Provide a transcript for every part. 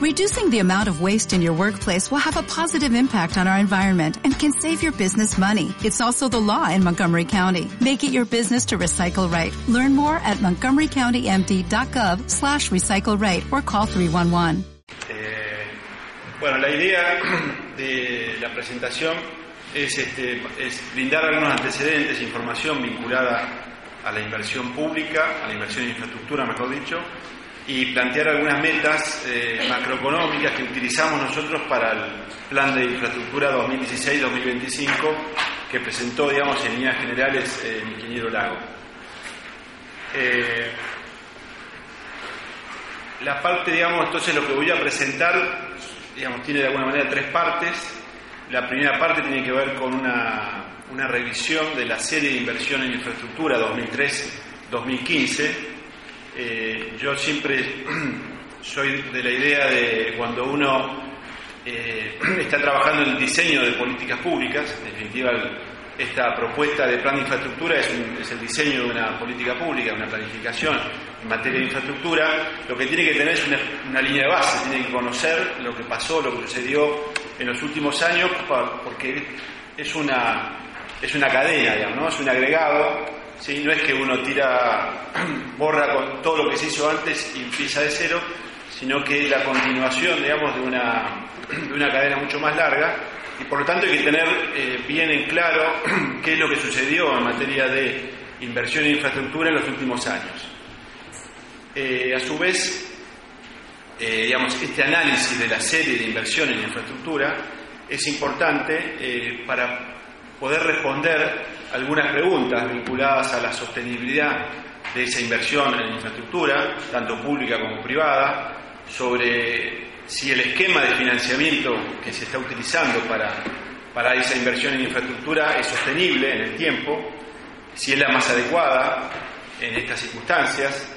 Reducing the amount of waste in your workplace will have a positive impact on our environment and can save your business money. It's also the law in Montgomery County. Make it your business to recycle right. Learn more at MontgomeryCountyMD.gov/recycleright or call 311. Bueno, la idea de la presentación es brindar algunos antecedentes, información vinculada a la inversión pública, a la inversión en infraestructura, mejor dicho, y plantear algunas metas macroeconómicas que utilizamos nosotros para el plan de infraestructura 2016-2025 que presentó, digamos, en líneas generales el ingeniero Lago. La parte, digamos, entonces lo que voy a presentar, digamos, tiene de alguna manera tres partes. La primera parte tiene que ver con una revisión de la serie de inversión en infraestructura 2003-2015. Yo siempre soy de la idea de cuando uno está trabajando en el diseño de políticas públicas, en definitiva esta propuesta de plan de infraestructura es el diseño de una política pública, una planificación en materia de infraestructura, lo que tiene que tener es una línea de base, tiene que conocer lo que pasó, lo que sucedió en los últimos años, porque es una cadena, digamos, ¿no? Es un agregado, ¿sí? No es que uno borra con todo lo que se hizo antes y empieza de cero, sino que es la continuación, digamos, de una cadena mucho más larga, y por lo tanto hay que tener bien en claro qué es lo que sucedió en materia de inversión en infraestructura en los últimos años. A su vez, digamos, este análisis de la serie de inversión en infraestructura es importante para poder responder algunas preguntas vinculadas a la sostenibilidad de esa inversión en infraestructura, tanto pública como privada, sobre si el esquema de financiamiento que se está utilizando para esa inversión en infraestructura es sostenible en el tiempo, si es la más adecuada en estas circunstancias.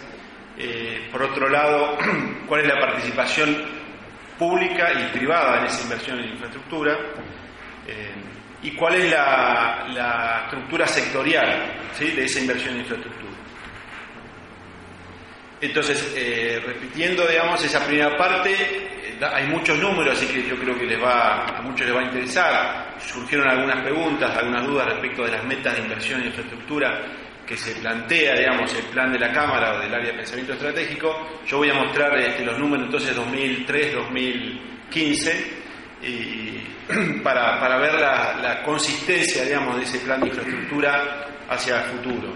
Por otro lado, cuál es la participación pública y privada en esa inversión en infraestructura, y cuál es la estructura sectorial, ¿sí?, de esa inversión en infraestructura. Entonces, repitiendo, digamos, esa primera parte, hay muchos números, así que yo creo que a muchos les va a interesar. Surgieron algunas preguntas, algunas dudas respecto de las metas de inversión en infraestructura que se plantea, digamos, el plan de la Cámara o del área de pensamiento estratégico. Yo voy a mostrar los números entonces 2003-2015 para ver la consistencia, digamos, de ese plan de infraestructura hacia el futuro.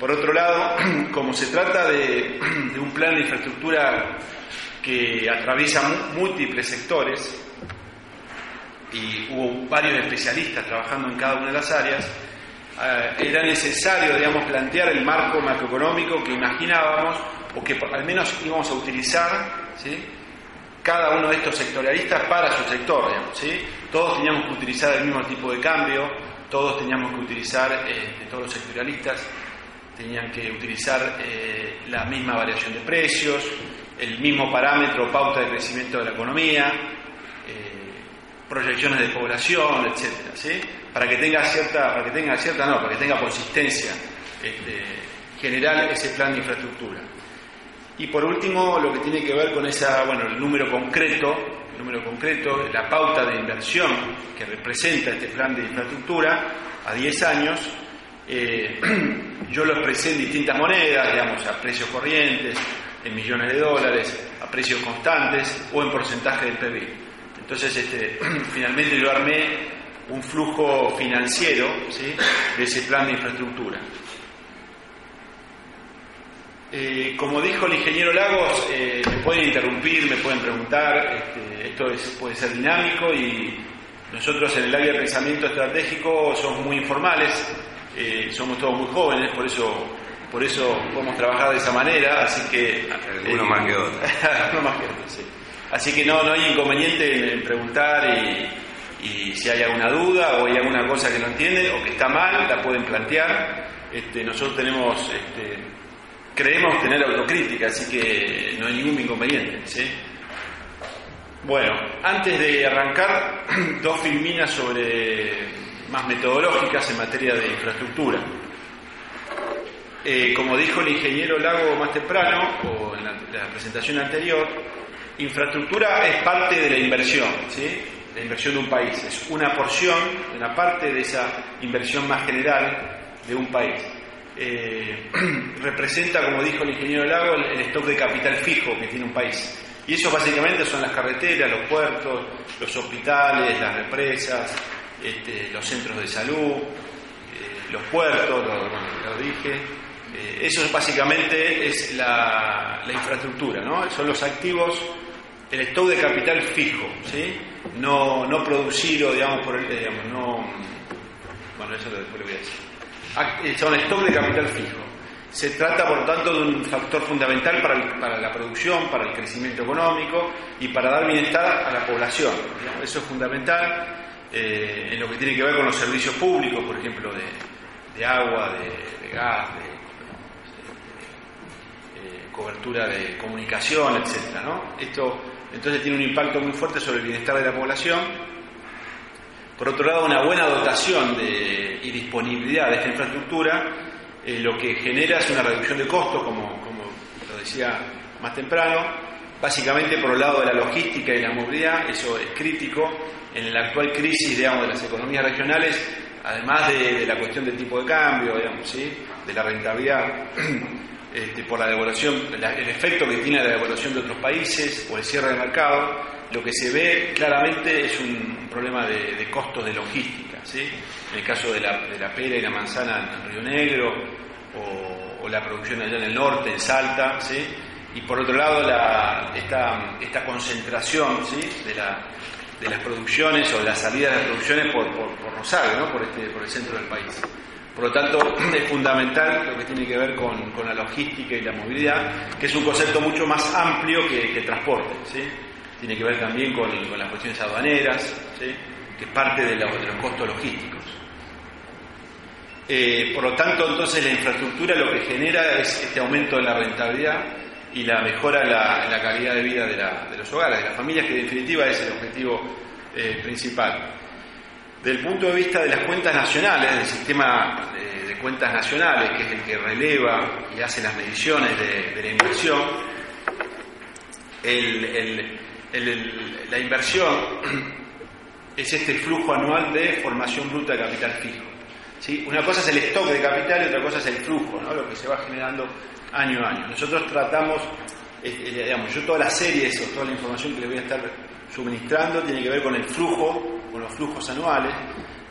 Por otro lado, como se trata de un plan de infraestructura que atraviesa múltiples sectores y hubo varios especialistas trabajando en cada una de las áreas, era necesario, digamos, plantear el marco macroeconómico que imaginábamos o que al menos íbamos a utilizar, ¿sí?, cada uno de estos sectorialistas para su sector, digamos, ¿sí? Todos teníamos que utilizar el mismo tipo de cambio, todos teníamos que utilizar, todos los sectorialistas tenían que utilizar la misma variación de precios, el mismo parámetro, pauta de crecimiento de la economía, proyecciones de población, etcétera, ¿sí?, para que tenga consistencia general ese plan de infraestructura. Y por último, lo que tiene que ver con el número concreto, la pauta de inversión que representa este plan de infraestructura a 10 años, yo lo expresé en distintas monedas, digamos, a precios corrientes, en millones de dólares, a precios constantes o en porcentaje del PIB. Entonces, finalmente yo armé un flujo financiero, ¿sí?, de ese plan de infraestructura. Como dijo el ingeniero Lagos, me pueden interrumpir, me pueden preguntar, puede ser dinámico, y nosotros en el área de pensamiento estratégico somos muy informales, somos todos muy jóvenes, por eso podemos trabajar de esa manera, así que... Uno más que otro. Uno más que otro, sí. Así que no hay inconveniente en preguntar y si hay alguna duda o hay alguna cosa que no entienden o que está mal, la pueden plantear. Nosotros creemos tener autocrítica, así que no hay ningún inconveniente, ¿sí? Bueno, antes de arrancar, dos filminas más metodológicas en materia de infraestructura. Como dijo el ingeniero Lago más temprano, o en la presentación anterior, Infraestructura es parte de la inversión, ¿sí? La inversión de un país es una porción, una parte de esa inversión más general de un país. Representa, como dijo el ingeniero Lago, el stock de capital fijo que tiene un país. Y eso básicamente son las carreteras, los puertos, los hospitales, las represas, los centros de salud, los puertos, lo dije. Eso básicamente es la infraestructura, ¿no? Son los activos, el stock de capital fijo, ¿sí? No producido, digamos, eso después lo voy a decir. Son stock de capital fijo. Se trata, por tanto, de un factor fundamental para la producción, para el crecimiento económico y para dar bienestar a la población, ¿no? Eso es fundamental en lo que tiene que ver con los servicios públicos, por ejemplo, de agua, de gas, de cobertura de comunicación, etcétera, ¿no? Esto, entonces, tiene un impacto muy fuerte sobre el bienestar de la población. Por otro lado, una buena dotación y disponibilidad de esta infraestructura, lo que genera es una reducción de costos, como lo decía más temprano, básicamente por el lado de la logística y la movilidad. Eso es crítico en la actual crisis, digamos, de las economías regionales, además de la cuestión del tipo de cambio, digamos, ¿sí? De la rentabilidad, por la devaluación, el efecto que tiene la devaluación de otros países o el cierre de mercado. Lo que se ve claramente es un problema de costos de logística, ¿sí? En el caso de la pera y la manzana en Río Negro, o la producción allá en el norte, en Salta, ¿sí? Y por otro lado, esta concentración, ¿sí? de las producciones, o la salida de las producciones por Rosario, ¿no? Por el centro del país. Por lo tanto, es fundamental lo que tiene que ver con la logística y la movilidad, que es un concepto mucho más amplio que transporte, ¿sí? Tiene que ver también con las cuestiones aduaneras, ¿sí? Que es parte de los costos logísticos. Por lo tanto, entonces, la infraestructura lo que genera es este aumento de la rentabilidad y la mejora en la calidad de vida de los hogares, de las familias, que en definitiva es el objetivo principal. Del punto de vista de las cuentas nacionales, del sistema de cuentas nacionales, que es el que releva y hace las mediciones de la inversión, la inversión es este flujo anual de formación bruta de capital fijo, ¿sí? Una cosa es el stock de capital y otra cosa es el flujo, ¿no? Lo que se va generando año a año. Nosotros tratamos, digamos, yo toda la serie, eso, toda la información que les voy a estar suministrando tiene que ver con el flujo, con los flujos anuales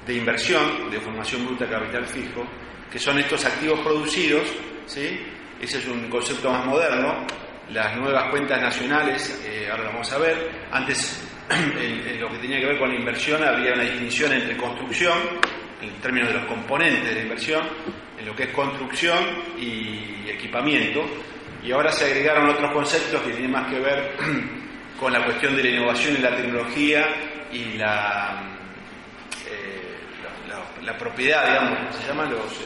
de inversión, de formación bruta de capital fijo, que son estos activos producidos, ¿sí? Ese es un concepto más moderno. Las nuevas cuentas nacionales, ahora lo vamos a ver. Antes, en lo que tenía que ver con la inversión, había una distinción entre construcción, en términos de los componentes de la inversión, en lo que es construcción y equipamiento, y ahora se agregaron otros conceptos que tienen más que ver con la cuestión de la innovación y la tecnología y la propiedad, digamos, ¿cómo se llama? Los...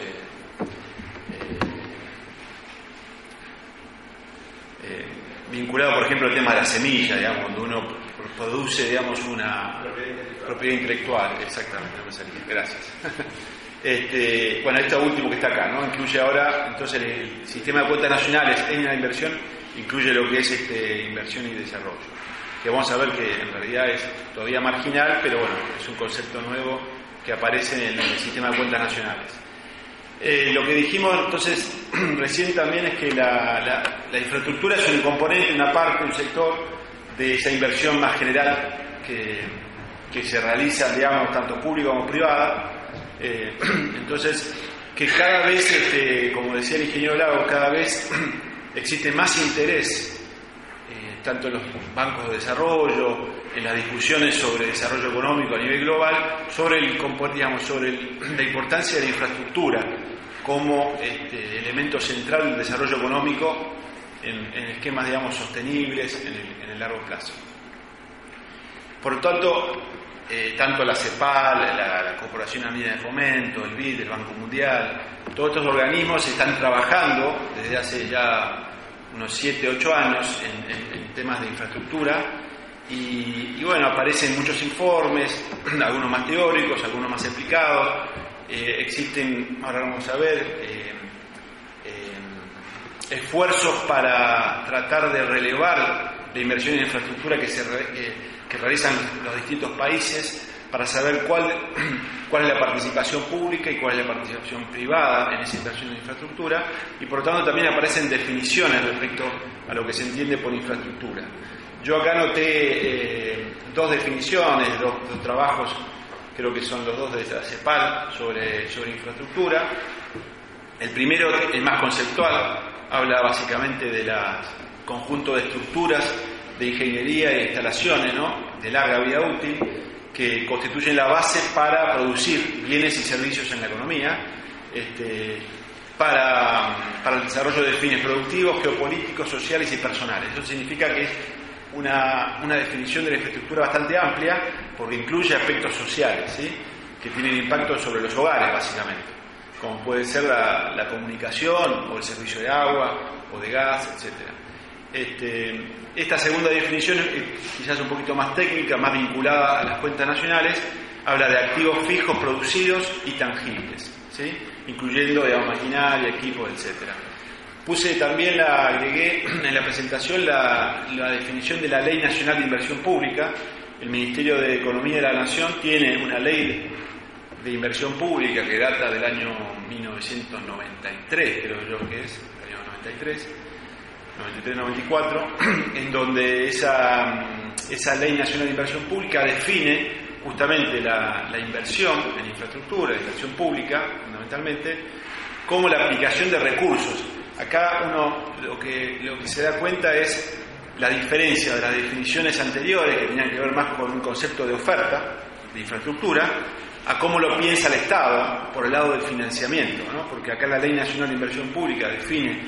vinculado, por ejemplo, al tema de la semilla, digamos, cuando uno produce, digamos, una propiedad intelectual. Exactamente, no me salí. Gracias. Bueno, esto último que está acá, ¿no? Incluye ahora, entonces, el sistema de cuentas nacionales en la inversión, incluye lo que es inversión y desarrollo, que vamos a ver que en realidad es todavía marginal, pero bueno, es un concepto nuevo que aparece en el sistema de cuentas nacionales. Lo que dijimos entonces recién también es que la infraestructura es un componente, una parte, un sector de esa inversión más general que se realiza, digamos, tanto pública como privada. Entonces, que cada vez, como decía el ingeniero Lago, cada vez existe más interés, tanto en los bancos de desarrollo, en las discusiones sobre desarrollo económico a nivel global, sobre la importancia de la infraestructura como elemento central del desarrollo económico en esquemas, digamos, sostenibles en el largo plazo. Por lo tanto, tanto la CEPAL, la Corporación Amida de Fomento, el BID, el Banco Mundial, todos estos organismos están trabajando desde hace ya unos 7, 8 años en temas de infraestructura. Y bueno, aparecen muchos informes, algunos más teóricos, algunos más explicados. Existen, ahora vamos a ver, esfuerzos para tratar de relevar de inversión en infraestructura que realizan los distintos países para saber cuál es la participación pública y cuál es la participación privada en esa inversión en infraestructura, y por lo tanto también aparecen definiciones respecto a lo que se entiende por infraestructura. Yo acá noté dos definiciones, dos trabajos, creo que son los dos de la CEPAL sobre infraestructura. El primero, el más conceptual, habla básicamente del conjunto de estructuras de ingeniería e instalaciones, ¿no?, de larga vida útil, que constituyen la base para producir bienes y servicios en la economía, para el desarrollo de fines productivos, geopolíticos, sociales y personales. Eso significa que es una definición de la infraestructura bastante amplia, porque incluye aspectos sociales, ¿sí?, que tienen impacto sobre los hogares, básicamente, como puede ser la comunicación o el servicio de agua o de gas, etcétera. Esta segunda definición, quizás un poquito más técnica, más vinculada a las cuentas nacionales, habla de activos fijos, producidos y tangibles, ¿sí?, incluyendo, digamos, maquinaria, equipos, etcétera. Puse también, agregué en la presentación la definición de la Ley Nacional de Inversión Pública. El Ministerio de Economía de la Nación tiene una ley de inversión pública que data del año 1993, creo yo que es, el año 93-94, en donde esa Ley Nacional de Inversión Pública define justamente la inversión en infraestructura, la inversión pública fundamentalmente, como la aplicación de recursos. Acá uno lo que se da cuenta es la diferencia de las definiciones anteriores, que tenían que ver más con un concepto de oferta de infraestructura, a cómo lo piensa el Estado por el lado del financiamiento, ¿no? Porque acá la Ley Nacional de Inversión Pública define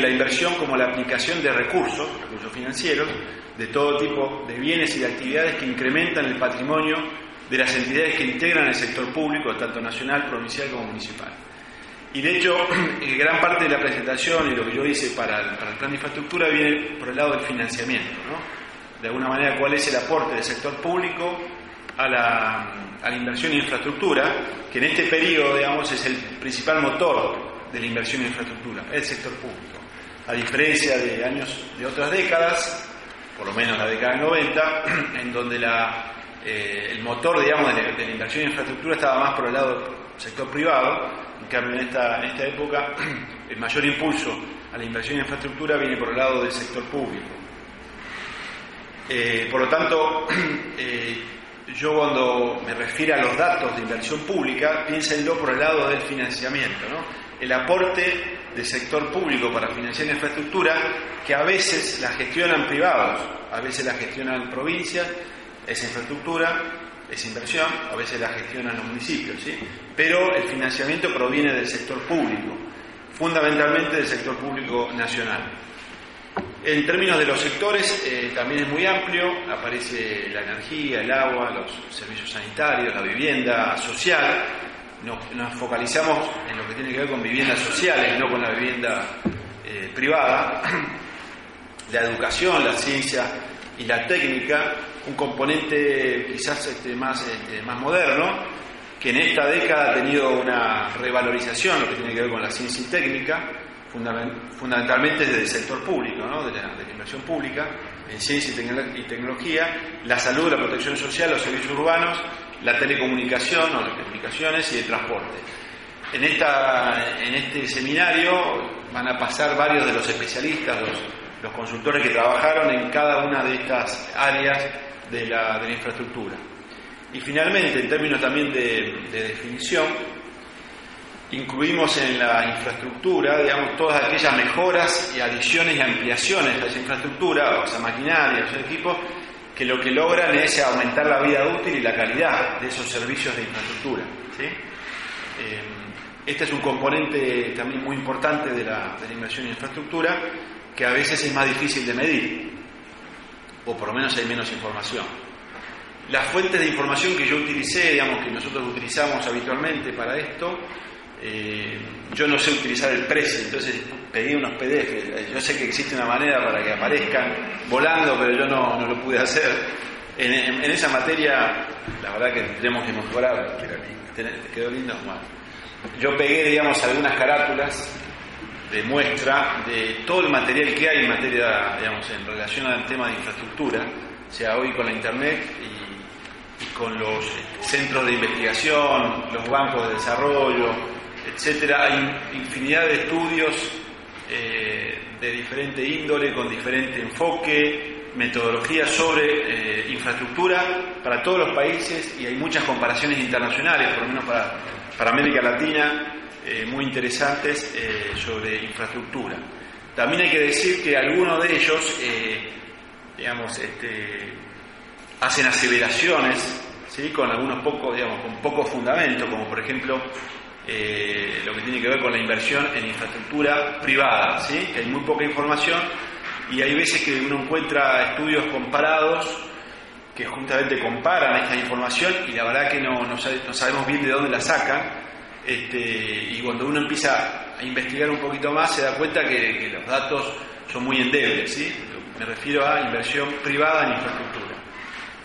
la inversión como la aplicación de recursos financieros, de todo tipo de bienes y de actividades que incrementan el patrimonio de las entidades que integran el sector público, tanto nacional, provincial como municipal. Y de hecho, gran parte de la presentación y lo que yo hice para el plan de infraestructura viene por el lado del financiamiento, ¿no? De alguna manera, cuál es el aporte del sector público a la inversión en infraestructura, que en este periodo, digamos, es el principal motor de la inversión en infraestructura, el sector público. A diferencia de años de otras décadas, por lo menos la década del 90, en donde el motor, digamos, de la inversión en infraestructura estaba más por el lado del sector privado. En cambio, en esta época, el mayor impulso a la inversión en infraestructura viene por el lado del sector público. Por lo tanto, yo cuando me refiero a los datos de inversión pública, piénsenlo por el lado del financiamiento, ¿no? El aporte del sector público para financiar infraestructura, que a veces la gestionan privados, a veces la gestionan provincias, esa infraestructura, esa inversión, a veces la gestionan los municipios, ¿sí? Pero el financiamiento proviene del sector público, fundamentalmente del sector público nacional. En términos de los sectores, también es muy amplio, aparece la energía, el agua, los servicios sanitarios, la vivienda social. Nos focalizamos en lo que tiene que ver con viviendas sociales, no con la vivienda privada, la educación, la ciencia y la técnica, un componente quizás más moderno, que en esta década ha tenido una revalorización, lo que tiene que ver con la ciencia y técnica, fundamentalmente desde el sector público, ¿no?, de la inversión pública, en ciencia y tecnología, la salud, la protección social, los servicios urbanos, la telecomunicación o las comunicaciones y el transporte. En este seminario van a pasar varios de los especialistas, los consultores que trabajaron en cada una de estas áreas de la infraestructura. Y finalmente, en términos también de definición, incluimos en la infraestructura, digamos, todas aquellas mejoras y adiciones y ampliaciones a esa infraestructura, o sea, maquinaria, o sea, equipos, que lo que logran es aumentar la vida útil y la calidad de esos servicios de infraestructura, ¿sí? Este es un componente también muy importante de la inversión en infraestructura, que a veces es más difícil de medir, o por lo menos hay menos información. Las fuentes de información que yo utilicé, digamos, que nosotros utilizamos habitualmente para esto, yo no sé utilizar el precio, entonces pedí unos PDF. Yo sé que existe una manera para que aparezcan volando, pero yo no lo pude hacer. En esa materia, la verdad que tenemos que mejorar. ¿Quedó lindo? Bueno, yo pegué, digamos, algunas carátulas de muestra de todo el material que hay en materia, digamos, en relación al tema de infraestructura, o sea, hoy con la internet y con los centros de investigación, los bancos de desarrollo, etcétera, hay infinidad de estudios de diferente índole, con diferente enfoque, metodologías sobre infraestructura para todos los países, y hay muchas comparaciones internacionales, por lo menos para América Latina, muy interesantes sobre infraestructura. También hay que decir que algunos de ellos hacen aseveraciones, ¿sí?, con algunos pocos, digamos, con pocos fundamentos, como por ejemplo lo que tiene que ver con la inversión en infraestructura privada, ¿sí?, que hay muy poca información, y hay veces que uno encuentra estudios comparados que justamente comparan esta información y la verdad que no sabemos bien de dónde la sacan. Y cuando uno empieza a investigar un poquito más, se da cuenta que los datos son muy endebles, ¿sí? Me refiero a inversión privada en infraestructura.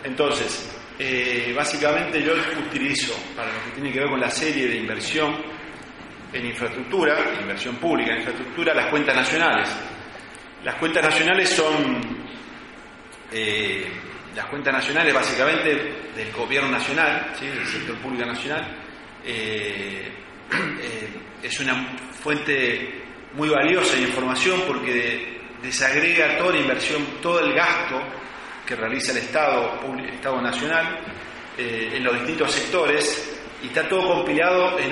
Entonces, básicamente yo utilizo, para lo que tiene que ver con la serie de inversión en infraestructura, inversión pública en infraestructura, las cuentas nacionales. Las cuentas nacionales son las cuentas nacionales básicamente del gobierno nacional, ¿sí?, del sector público nacional. Es una fuente muy valiosa de información porque desagrega toda la inversión, todo el gasto que realiza el Estado Nacional en los distintos sectores, y está todo compilado en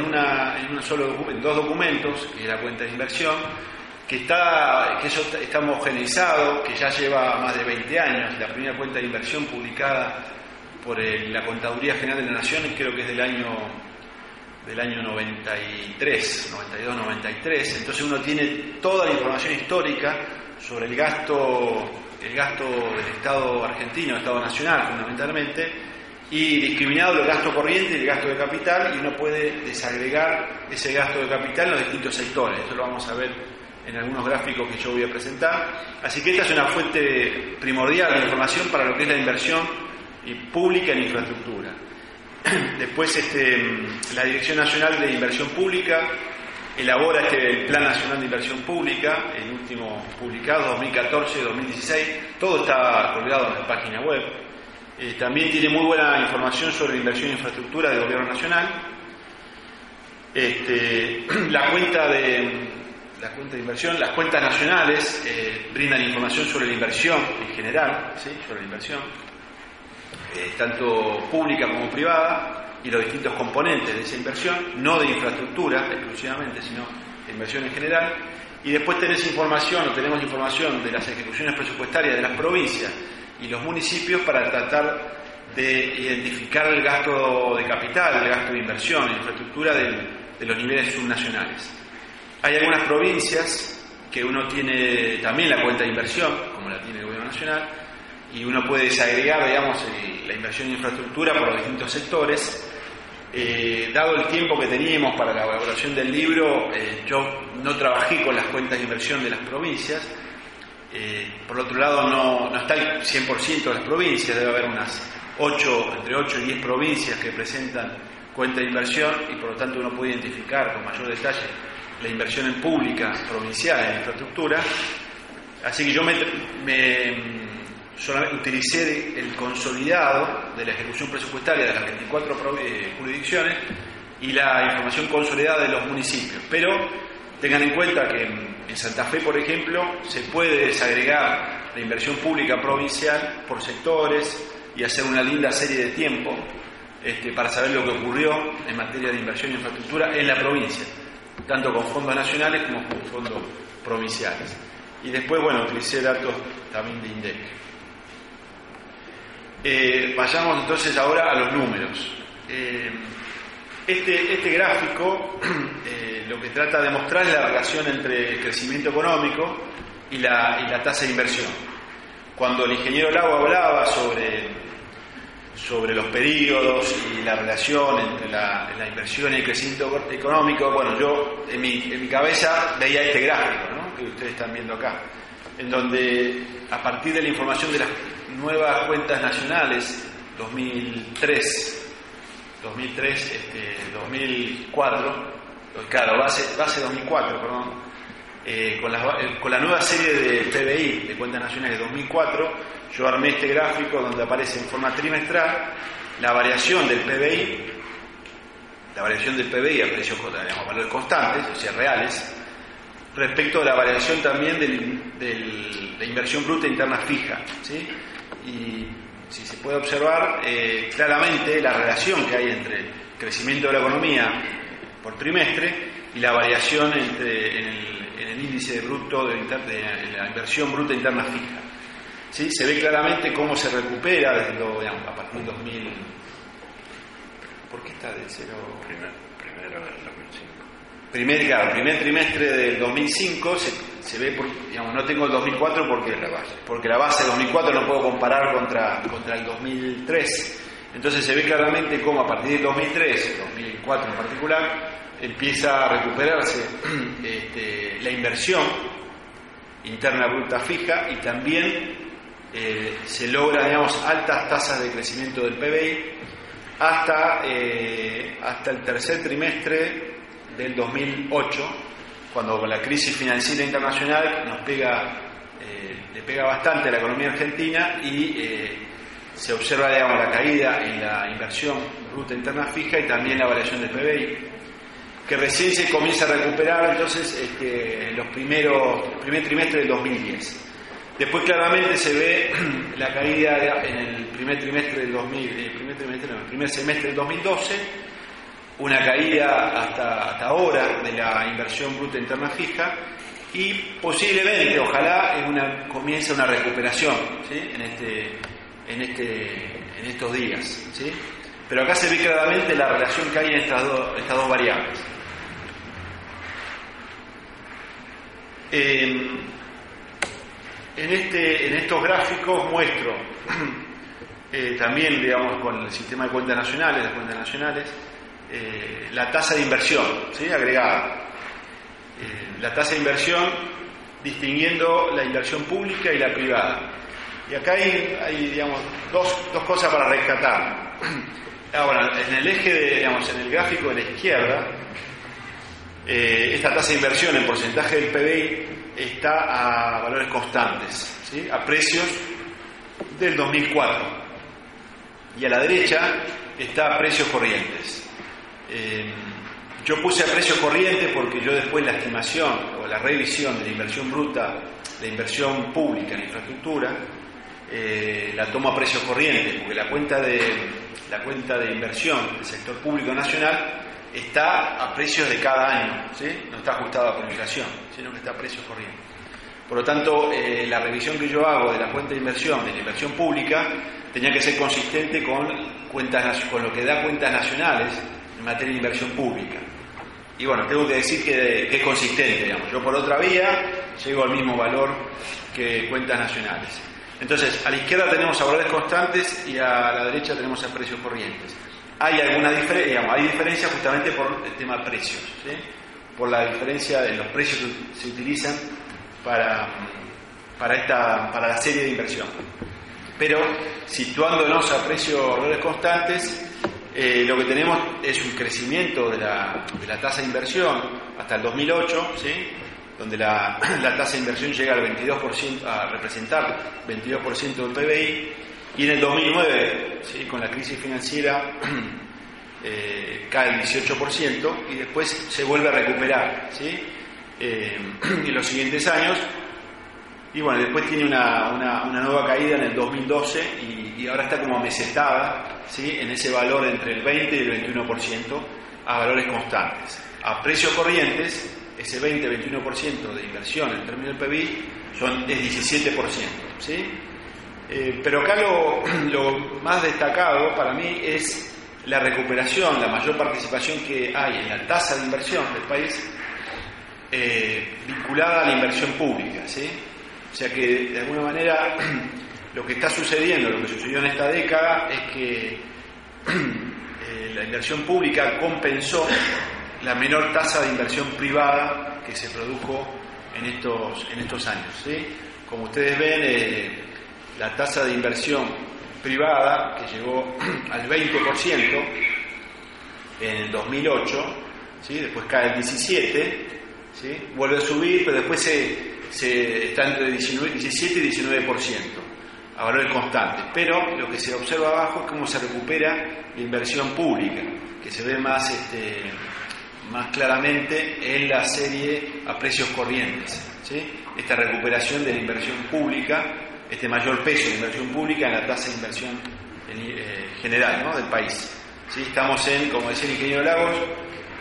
dos documentos, que es la cuenta de inversión, que está homogeneizado, que ya lleva más de 20 años. La primera cuenta de inversión publicada por la Contaduría General de la Nación, creo que es del año 93, 92, 93, entonces uno tiene toda la información histórica sobre el gasto del Estado argentino, el Estado nacional fundamentalmente, y discriminado el gasto corriente y el gasto de capital, y uno puede desagregar ese gasto de capital en los distintos sectores. Esto lo vamos a ver en algunos gráficos que yo voy a presentar. Así que esta es una fuente primordial de información para lo que es la inversión pública en infraestructura. Después la Dirección Nacional de Inversión Pública elabora el Plan Nacional de Inversión Pública, el último publicado, 2014-2016, todo está colgado en la página web. También tiene muy buena información sobre inversión en infraestructura del Gobierno Nacional. La cuenta de inversión, las cuentas nacionales brindan información sobre la inversión en general, ¿sí?, sobre la inversión, tanto pública como privada, y los distintos componentes de esa inversión, no de infraestructura exclusivamente, sino de inversión en general. Y después tenemos información de las ejecuciones presupuestarias de las provincias y los municipios para tratar de identificar el gasto de capital, el gasto de inversión en infraestructura de los niveles subnacionales. Hay algunas provincias que uno tiene también la cuenta de inversión, como la tiene el Gobierno Nacional, y uno puede desagregar, digamos, la inversión en infraestructura por los distintos sectores. Dado el tiempo que teníamos para la elaboración del libro, yo no trabajé con las cuentas de inversión de las provincias. Por otro lado, no está el 100% de las provincias, debe haber unas 8, entre 8 y 10 provincias que presentan cuenta de inversión, y por lo tanto uno puede identificar con mayor detalle la inversión en pública provincial en infraestructura. Así que yo solamente utilicé el consolidado de la ejecución presupuestaria de las 24 jurisdicciones y la información consolidada de los municipios. Pero tengan en cuenta que en Santa Fe, por ejemplo, se puede desagregar la inversión pública provincial por sectores y hacer una linda serie de tiempo para saber lo que ocurrió en materia de inversión en infraestructura en la provincia, tanto con fondos nacionales como con fondos provinciales. Y después, bueno, utilicé datos también de INDEC. Vayamos entonces ahora a los números. Este gráfico lo que trata de mostrar es la relación entre el crecimiento económico y la tasa de inversión. Cuando el ingeniero Lago hablaba sobre los periodos y la relación entre la inversión y el crecimiento económico, bueno, yo en mi cabeza veía este gráfico, ¿no?, que ustedes están viendo acá, en donde a partir de la información de las nuevas cuentas nacionales 2004, claro, base 2004, perdón, Con la nueva serie de PBI, de Cuentas Nacionales de 2004, yo armé este gráfico donde aparece en forma trimestral la variación del PBI, a precios, digamos, valores constantes, o sea, reales, respecto a la variación también de inversión bruta interna fija, ¿sí? Y si se puede observar claramente la relación que hay entre el crecimiento de la economía por trimestre y la variación en el índice bruto de la inversión bruta interna fija, ¿sí? Se ve claramente cómo se recupera desde lo, digamos, a partir del 2000. ¿Por qué está del 0? Primero del 2005. Primer trimestre del 2005 se ve, digamos, no tengo el 2004 porque la base del 2004 no puedo comparar contra el 2003. Entonces se ve claramente cómo a partir del 2003, 2004 en particular, empieza a recuperarse la inversión interna bruta fija y también se logra, digamos, altas tasas de crecimiento del PBI hasta el tercer trimestre del 2008, cuando la crisis financiera internacional le pega bastante a la economía argentina y se observa, digamos, la caída en la inversión bruta interna fija y también la variación del PBI, que recién se comienza a recuperar entonces el primer trimestre del 2010. Después claramente se ve la caída en el primer trimestre del 2000, el primer semestre del 2012, una caída hasta ahora de la inversión bruta interna fija y posiblemente, ojalá, comience una recuperación, ¿sí? En estos días, ¿sí? Pero acá se ve claramente la relación que hay en estas dos variables. En estos gráficos muestro también, digamos, con el sistema de cuentas nacionales, la tasa de inversión, ¿sí? Agregada. La tasa de inversión distinguiendo la inversión pública y la privada. Y acá hay digamos, dos cosas para rescatar. Ahora, en el eje, digamos, en el gráfico de la izquierda, esta tasa de inversión en porcentaje del PBI está a valores constantes, ¿sí? A precios del 2004, y a la derecha está a precios corrientes. Yo puse a precios corrientes porque yo después la estimación o la revisión de la inversión bruta, la inversión pública en infraestructura, la tomo a precios corrientes porque la cuenta de inversión del sector público nacional está a precios de cada año, ¿sí? No está ajustada por inflación, sino que está a precios corrientes. Por lo tanto, la revisión que yo hago de la cuenta de la inversión pública, tenía que ser consistente con lo que da Cuentas Nacionales en materia de inversión pública. Y bueno, tengo que decir que es consistente, digamos. Yo por otra vía llego al mismo valor que Cuentas Nacionales. Entonces, a la izquierda tenemos a valores constantes y a la derecha tenemos a precios corrientes. Hay alguna diferencia justamente por el tema precios, ¿sí? Por la diferencia de los precios que se utilizan para la serie de inversión. Pero situándonos a precios valores constantes, lo que tenemos es un crecimiento de la tasa de inversión hasta el 2008, ¿sí? Donde la tasa de inversión llega al 22%, a representar 22% del PBI, y en el 2009, ¿sí? Con la crisis financiera cae el 18% y después se vuelve a recuperar, ¿sí? En los siguientes años, y bueno, después tiene una nueva caída en el 2012 y ahora está como mesetada, ¿sí? En ese valor entre el 20 y el 21% a valores constantes. A precios corrientes, ese 20-21% de inversión en términos del PBI es 17%, ¿sí? Pero acá lo más destacado para mí es la recuperación, la mayor participación que hay en la tasa de inversión del país vinculada a la inversión pública, ¿sí? O sea que de alguna manera lo que sucedió en esta década es que la inversión pública compensó la menor tasa de inversión privada que se produjo en estos años, ¿sí? Como ustedes ven, la tasa de inversión privada que llegó al 20% en el 2008, ¿sí? Después cae el 17%, ¿sí? Vuelve a subir, pero después está entre 17 y 19%, a valores constantes. Pero lo que se observa abajo es cómo se recupera la inversión pública, que se ve más, más claramente en la serie a precios corrientes, ¿sí? Esta recuperación de la inversión pública, este mayor peso de la inversión pública en la tasa de inversión general, ¿no?, del país. ¿Sí? Estamos en, como decía el ingeniero Lagos,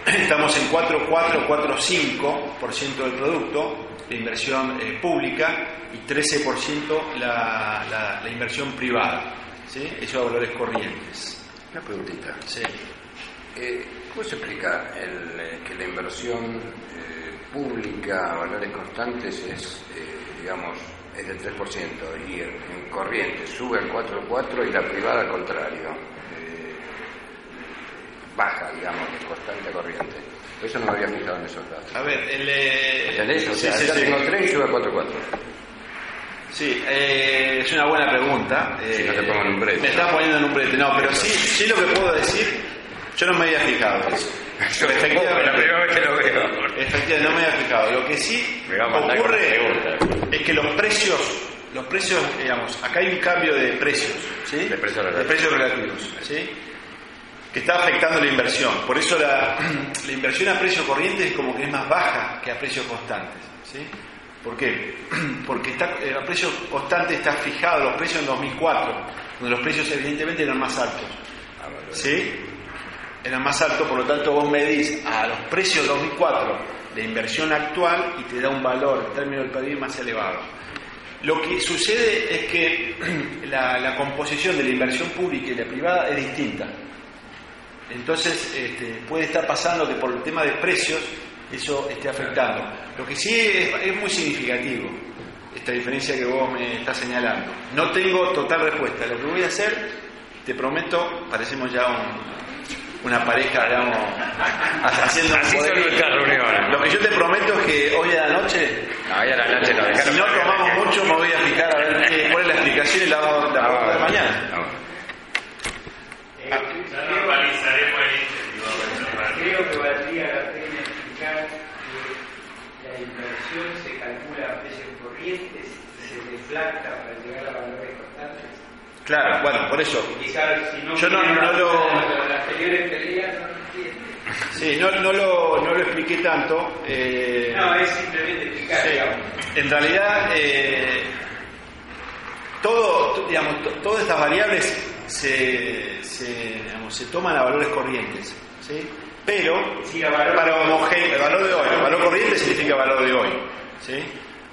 estamos en 4,4-4,5% del producto de inversión pública y 13% la inversión privada, ¿sí? Eso a valores corrientes. Una preguntita. Sí. ¿Cómo se explica que la inversión pública a valores constantes es, digamos, es del 3% y en corriente sube al 4,4% y la privada al contrario? Baja, digamos, de constante corriente. Eso no me había fijado en esos datos. A ver, ¿entendés? O sea, sí, sí, tengo 3 y sube a 4,4. Sí, es una buena pregunta. Si no te pongo en un brete. Me estás poniendo en un brete. No, pero sí lo que puedo decir, yo no me había fijado. Efectivamente, la primera vez que lo veo. Efectivamente, no me había fijado. Lo que sí ocurre es que los precios, digamos, acá hay un cambio de precios, ¿sí? De precios relativos. ¿Sí? Que está afectando la inversión. Por eso la inversión a precio corriente es como que es más baja que a precios constantes, ¿sí? ¿Por qué? Porque a precio constante está fijado los precios en 2004, donde los precios evidentemente eran más altos, ¿sí? Eran más altos, por lo tanto vos medís a los precios 2004 de inversión actual y te da un valor en términos del PIB más elevado. Lo que sucede es que la composición de la inversión pública y la privada es distinta. Entonces puede estar pasando que por el tema de precios eso esté afectando. Lo que sí es muy significativo esta diferencia que vos me estás señalando. No tengo total respuesta. Lo que voy a hacer, te prometo, parecemos ya una pareja, digamos, haciendo así reunión. Lo que yo te prometo es que hoy a la noche, si no tomamos mucho, me voy a explicar a ver cuál es la explicación y la vamos a hablar de mañana. Creo que valdría la pena explicar que la inversión se calcula a precios corrientes y se deflacta para llegar a valores constantes. Claro, bueno, por eso. Quizás, si no, yo las anteriores peleas no lo entiendo. Sí, no lo expliqué tanto. No, es simplemente explicar. Sí, en realidad, todas estas variables se toman a valores corrientes, ¿sí? Pero sí, para homogéneo, el valor de hoy, el valor corriente significa valor de hoy, ¿sí?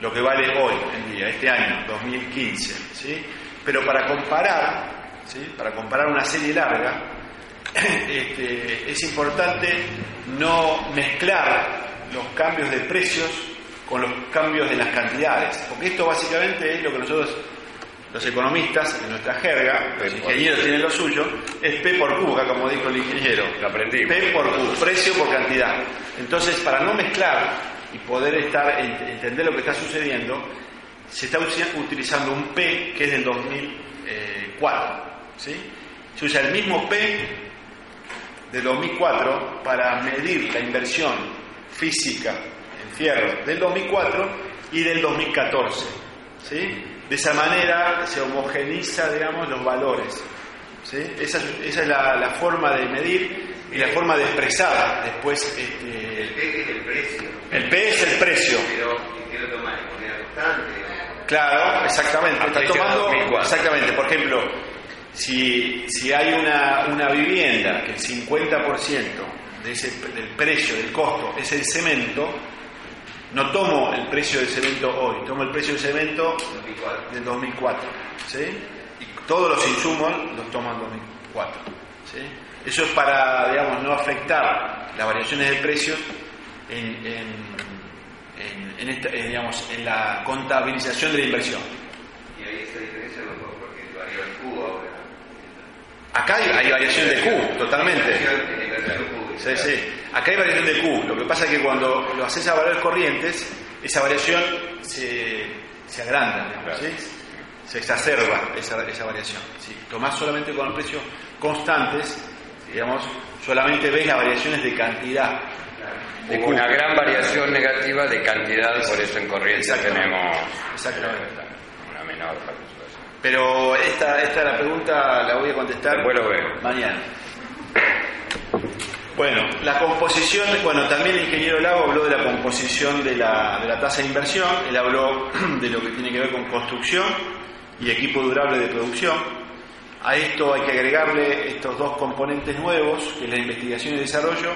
Lo que vale hoy en día, este año 2015, ¿sí? Pero para comparar, ¿sí?, para comparar una serie larga, es importante no mezclar los cambios de precios con los cambios de las cantidades, porque esto básicamente es lo que nosotros, los economistas, en nuestra jerga, los ingenieros tienen lo suyo, es P por Q, acá como dijo el ingeniero. Lo aprendí. P por Q, precio por cantidad. Entonces, para no mezclar y poder entender lo que está sucediendo, se está utilizando un P que es del 2004, ¿sí? Se usa el mismo P del 2004 para medir la inversión física en fierro del 2004 y del 2014, ¿sí? De esa manera se homogeneiza, digamos, los valores, ¿sí? Esa es la forma de medir y la forma de expresar después. El P es el precio. El P es el precio. Pero quiero tomar en moneda constante. Claro, exactamente. Está tomando, exactamente. Por ejemplo, si hay una vivienda que el 50% del precio, del costo, es el cemento. No tomo el precio del cemento hoy, tomo el precio del cemento del 2004, ¿sí? Y todos los insumos los tomo en 2004, ¿sí? Eso es para, digamos, no afectar las variaciones de precios digamos, en la contabilización de la inversión. ¿Y ahí esa diferencia no fue porque varió el Q ahora? Acá hay variación de Q, totalmente. Sí, sí. Acá hay variación de Q. Lo que pasa es que cuando lo haces a valores corrientes, esa variación se agranda, digamos, ¿sí? Se exacerba esa variación. Si tomás solamente con los precios constantes, digamos, solamente ves las variaciones de cantidad. hubo una gran variación negativa de cantidad, por eso en corriente tenemos una menor participación. Pero esta la pregunta la voy a contestar mañana. Bueno, la composición, también el ingeniero Lago habló de la composición de la tasa de inversión, él habló de lo que tiene que ver con construcción y equipo durable de producción. A esto hay que agregarle estos dos componentes nuevos, que es la investigación y desarrollo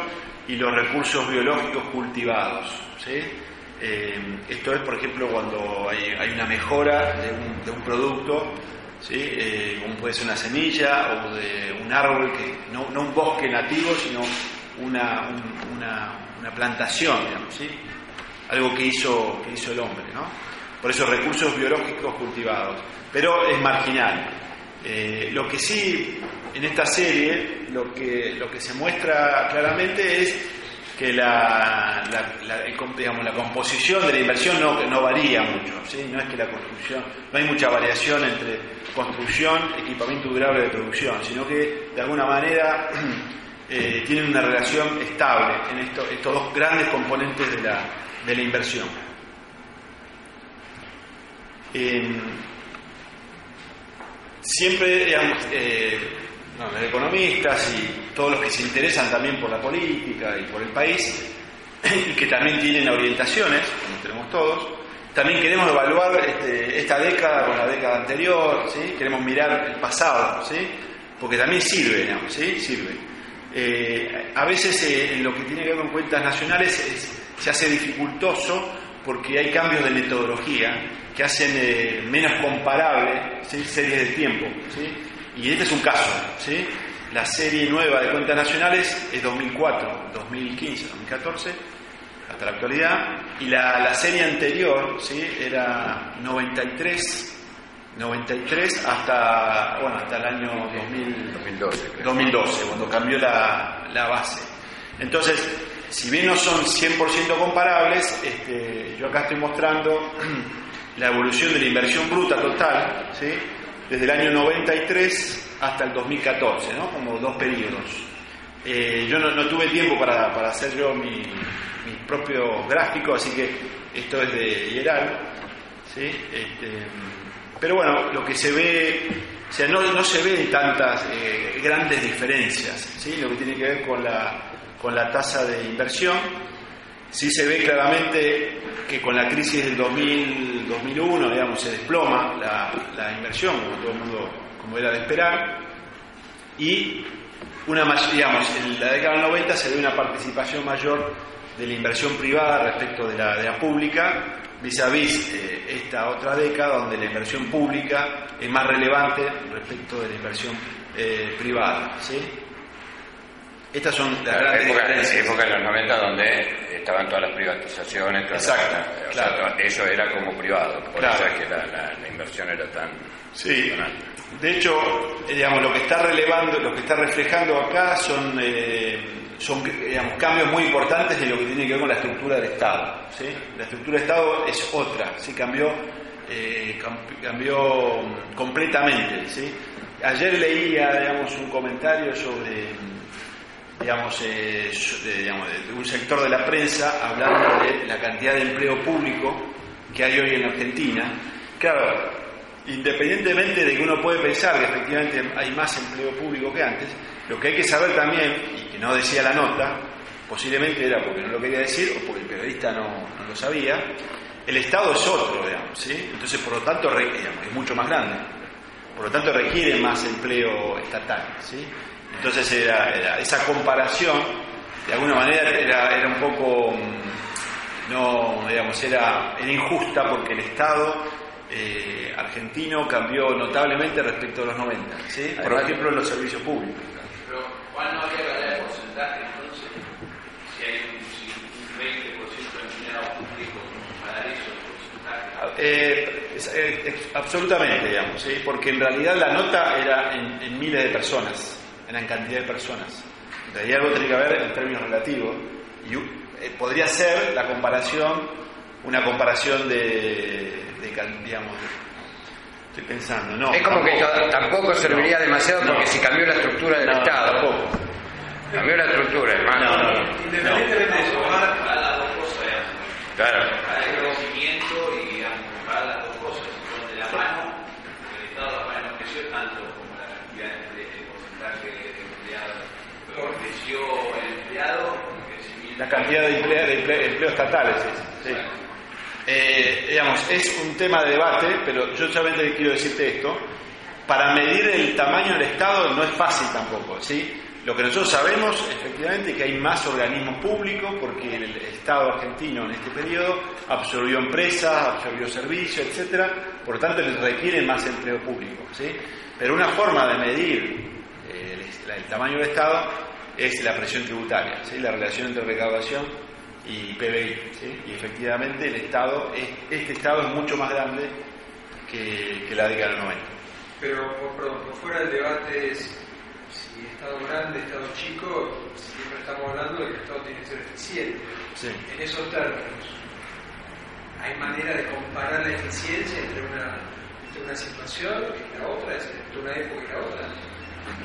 y los recursos biológicos cultivados, ¿sí? Esto es, por ejemplo, cuando hay una mejora de un producto, ¿sí? Como puede ser una semilla o de un árbol, que no un bosque nativo, sino una plantación, digamos, ¿sí? Algo que hizo el hombre, ¿no? Por eso recursos biológicos cultivados, pero es marginal. Lo que sí, en esta serie, lo que se muestra claramente es que la composición de la inversión no varía mucho, ¿sí? No es que la construcción, no hay mucha variación entre construcción, equipamiento durable de producción, sino que de alguna manera tienen una relación estable en estos dos grandes componentes de la inversión. Siempre, digamos, los economistas y todos los que se interesan también por la política y por el país, y que también tienen orientaciones, como tenemos todos, también queremos evaluar esta década con la década anterior, ¿sí? Queremos mirar el pasado, ¿sí? Porque también sirve, digamos, ¿sí? Sirve. A veces en lo que tiene que ver con cuentas nacionales se hace dificultoso porque hay cambios de metodología que hacen menos comparable, ¿sí? Series de tiempo, ¿sí? Y este es un caso, ¿sí? La serie nueva de cuentas nacionales es 2004, 2015, 2014, hasta la actualidad. Y la serie anterior, ¿sí? Era 93 hasta el año 2012, cuando cambió la base. Entonces, si bien no son 100% comparables, yo acá estoy mostrando la evolución de la inversión bruta total, ¿sí? Desde el año 93 hasta el 2014, ¿no? Como dos periodos. Yo no tuve tiempo para hacer yo mis propios gráficos, así que esto es de IERAL, ¿sí? Pero bueno, lo que se ve, o sea, no se ven tantas grandes diferencias, ¿sí? Lo que tiene que ver con la tasa de inversión. Sí se ve claramente que con la crisis del 2001, digamos, se desploma la inversión, como todo el mundo, como era de esperar, y digamos, en la década del 90 se ve una participación mayor de la inversión privada respecto de la pública, vis a vis esta otra década donde la inversión pública es más relevante respecto de la inversión privada, ¿sí? Estas son las grandes diferencias. En la época de los 90 donde estaban todas las privatizaciones, exacto, claro. Eso era como privado, por claro. Eso es que la inversión era tan, sí, tan alta. De hecho, digamos, lo que está reflejando acá son digamos, cambios muy importantes de lo que tiene que ver con la estructura del Estado, ¿sí? La estructura del Estado es otra, ¿sí? Cambió completamente, ¿sí? Ayer leía, digamos, un comentario sobre, digamos, de un sector de la prensa hablando de la cantidad de empleo público que hay hoy en Argentina. Claro, independientemente de que uno puede pensar que efectivamente hay más empleo público que antes, lo que hay que saber también, y que no decía la nota, posiblemente era porque no lo quería decir o porque el periodista no lo sabía, el Estado es otro, digamos, ¿sí? Entonces, por lo tanto, digamos, es mucho más grande, por lo tanto requiere más empleo estatal, ¿sí? Entonces esa comparación de alguna manera era un poco, no, digamos, era injusta, porque el Estado argentino cambió notablemente respecto a los 90, ¿sí? Por ejemplo, los servicios públicos. Pero ¿cuál no había ganado el porcentaje entonces? Si hay un 20% empleado público, para eso el porcentaje. Absolutamente, digamos, ¿sí? Porque en realidad la nota era en miles de personas. Eran cantidad de personas. De ahí algo tiene que ver en términos relativos. Y podría ser la comparación, una comparación de digamos, estoy pensando, no. Es como tampoco, que tampoco serviría demasiado, porque si cambió la estructura del Estado. Tampoco. Cambió la estructura, hermano. Independientemente de eso, van a mejorar las dos cosas. Claro. Hay conocimiento y van a mejorar las dos cosas. Entonces, la mano, el Estado de la mano creció tanto como la cantidad de porcentaje de empleados. Creció el empleado, la cantidad de empleo estatales. Sí. Digamos, es un tema de debate, pero yo solamente quiero decirte esto. Para medir el tamaño del Estado no es fácil tampoco, ¿sí? Lo que nosotros sabemos, efectivamente, es que hay más organismos públicos porque el Estado argentino en este periodo absorbió empresas, absorbió servicios, etcétera. Por lo tanto, les requiere más empleo público, ¿sí? Pero una forma de medir el tamaño del Estado es la presión tributaria, ¿sí? La relación entre recaudación y PBI, ¿sí? Y efectivamente el Estado, este Estado es mucho más grande que la década del 90. Pero, perdón, por fuera del debate es si Estado grande, Estado chico, siempre estamos hablando de que el Estado tiene que ser eficiente. Sí. En esos términos, ¿hay manera de comparar la eficiencia entre una situación y la otra, entre una época y la otra?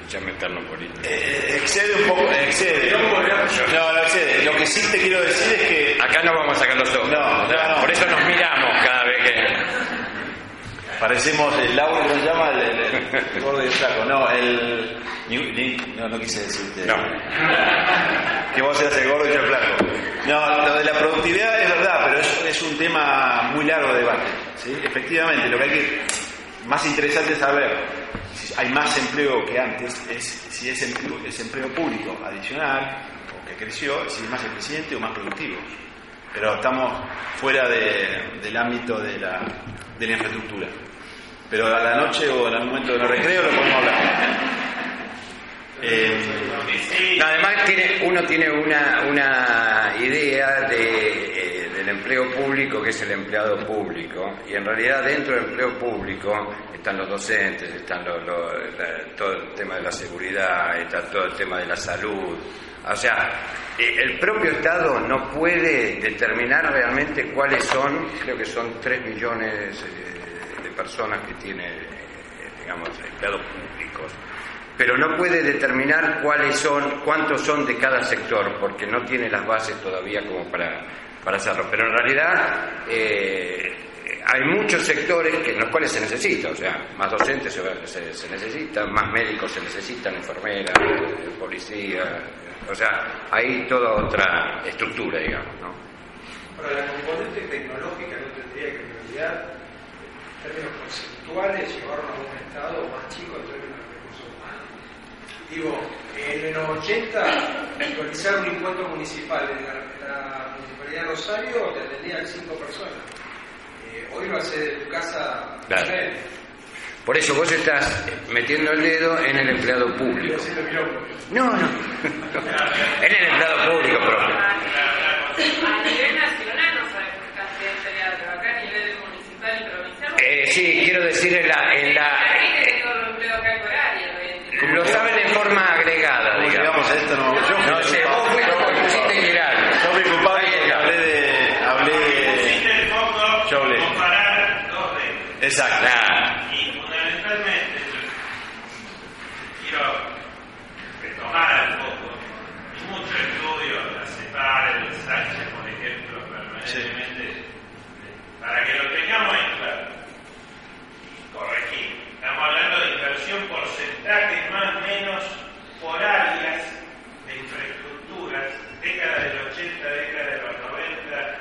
Ya meternos por ahí. Excede un poco, excede. No, excede. Lo que sí te quiero decir es que... Acá no vamos a sacarlo todo. No. Por eso nos miramos cada vez que... Parecemos el Lago, ¿cómo se llama? El gordo y el flaco. No quise decirte. No. Que vos seas el gordo y el flaco. No, lo de la productividad es verdad, pero es un tema muy largo de debate, ¿sí? Efectivamente, lo que hay que... Más interesante saber si hay más empleo que antes, es si es empleo público adicional, o que creció, si es más eficiente o más productivo. Pero estamos fuera del ámbito de la infraestructura. Pero a la noche o en algún momento de los recreos lo podemos hablar. Además uno tiene una idea del empleo público, que es el empleado público, y en realidad dentro del empleo público están los docentes, están todo el tema de la seguridad, está todo el tema de la salud. O sea, el propio Estado no puede determinar realmente cuáles son, creo que son 3 millones de personas que tiene, digamos, empleados públicos, pero no puede determinar cuántos son de cada sector, porque no tiene las bases todavía como para hacerlo. Pero en realidad hay muchos sectores en los cuales se necesita, o sea, más docentes se necesitan, más médicos se necesitan, enfermeras, policías. O sea, hay toda otra estructura, digamos, ¿no? Ahora, la componente tecnológica no tendría que, en realidad, en términos conceptuales, llevarnos a un Estado más chico en términos de recursos humanos. Digo, en los 80, actualizar un impuesto municipal en la Municipalidad de Rosario te atendían 5 personas. Hoy lo hace de tu casa... Claro. Por eso vos estás metiendo el dedo en el empleado público. No. En el empleado público propio. A nivel nacional no sabemos qué cantidad de empleados, pero acá a nivel municipal y provincial. Sí, quiero decir en la. Lo saben en forma agregada, digamos. Esto no. No sé, vos fuiste con el IERAL. Yo fui culpable y hablé. Yo hablé. Comparar dos leyes. Exacto. Al poco, y mucho estudio, la CEPAL, el Sánchez, por ejemplo, permanentemente, para que lo tengamos en claro. Corregir, estamos hablando de inversión porcentaje más o menos por áreas de infraestructuras, década del 80, década de los 90,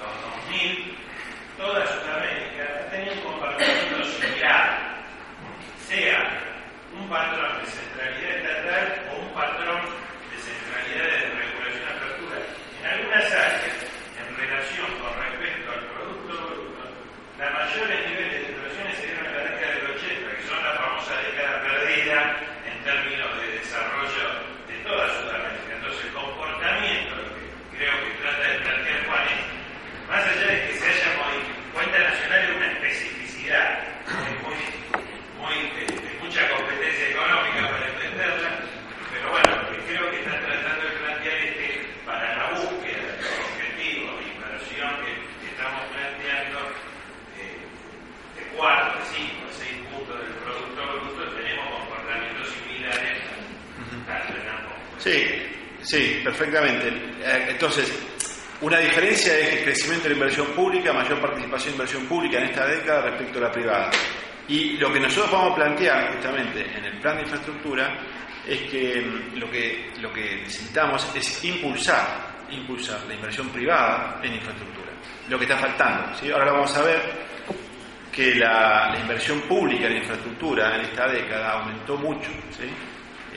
los 2000, toda Sudamérica ha tenido un comportamiento similar, sea un patrón de centralidad estatal o un patrón de centralidad de regulación de apertura. En algunas áreas, en relación con respecto al Producto Bruto, los mayores niveles de inflación se dieron en la década del 80, que son la famosa década perdida en términos de desarrollo de toda Sudamérica. Entonces, el comportamiento que creo que trata de plantear Juan es, más allá de que se haya modificado, cuenta nacional es una especificidad muy mucha competencia económica para entenderla, pero bueno, creo que están tratando de plantear para la búsqueda de los objetivos de inversión que estamos planteando, de 4, 5, 6 puntos del Producto Bruto, tenemos comportamientos similares Sí, perfectamente. Entonces, una diferencia es el crecimiento de la inversión pública, mayor participación de inversión pública en esta década respecto a la privada. Y lo que nosotros vamos a plantear justamente en el plan de infraestructura es que lo que necesitamos es impulsar la inversión privada en infraestructura, lo que está faltando, ¿sí? Ahora vamos a ver que la inversión pública en infraestructura en esta década aumentó mucho, ¿sí?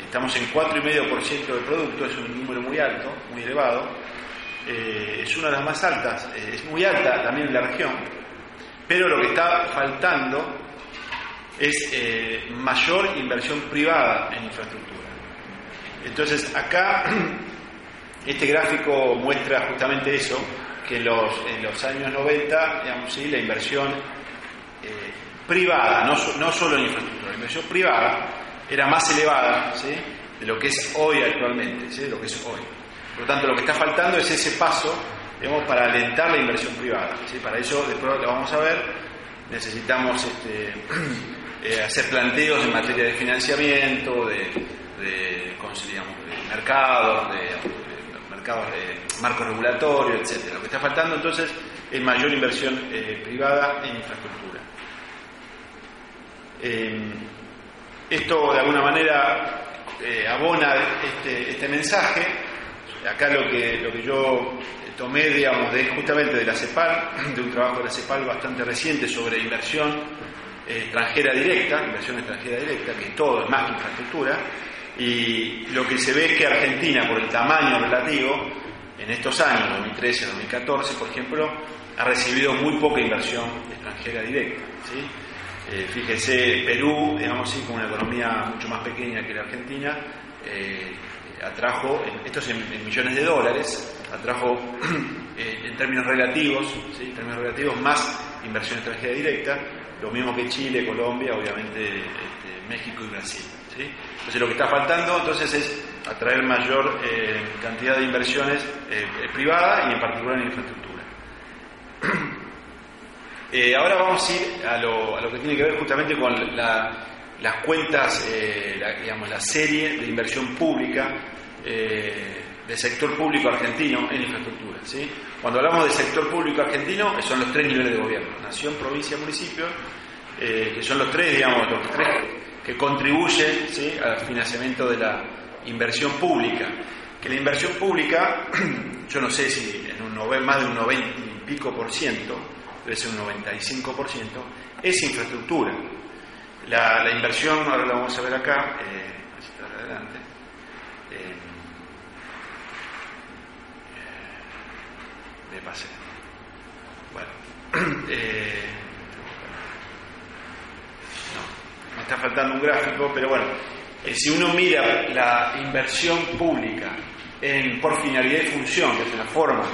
Estamos en 4,5% del producto, es un número muy alto, muy elevado, es una de las más altas, es muy alta también en la región, pero lo que está faltando es mayor inversión privada en infraestructura. Entonces acá este gráfico muestra justamente eso, que en los años 90, digamos, sí, la inversión privada, no solo en infraestructura, la inversión privada era más elevada, ¿sí?, de lo que es hoy actualmente, ¿sí?, de lo que es hoy. Por lo tanto, lo que está faltando es ese paso, digamos, para alentar la inversión privada, ¿sí? Para eso, después lo vamos a ver, necesitamos hacer planteos en materia de financiamiento, de mercados, de marco regulatorio, etcétera. Lo que está faltando entonces es mayor inversión privada en infraestructura. Esto de alguna manera abona este mensaje. Acá lo que yo tomé, digamos, justamente de la CEPAL, de un trabajo de la CEPAL bastante reciente sobre inversión extranjera directa, que todo es más que infraestructura. Y lo que se ve es que Argentina, por el tamaño relativo, en estos años, 2013, 2014, por ejemplo, ha recibido muy poca inversión extranjera directa, ¿sí? Fíjense, Perú, digamos así, con una economía mucho más pequeña que la Argentina, atrajo, en millones de dólares, atrajo en términos relativos, ¿sí?, más inversión extranjera directa, lo mismo que Chile, Colombia, obviamente México y Brasil, ¿sí? Entonces lo que está faltando entonces es atraer mayor cantidad de inversiones privadas y en particular en infraestructura. Ahora vamos a ir a lo que tiene que ver justamente con las cuentas, la serie de inversión pública del sector público argentino en infraestructura, ¿sí? Cuando hablamos del sector público argentino, son los tres niveles de gobierno, nación, provincia, municipio, que son los tres que contribuyen, ¿sí?, al financiamiento de la inversión pública. Que la inversión pública, yo no sé si en más de un 90 y pico por ciento, debe ser un 95%, es infraestructura. La inversión, ahora la vamos a ver acá, adelante. Me pasé. Bueno, no, me está faltando un gráfico, pero bueno, si uno mira la inversión pública por finalidad y función, que es la forma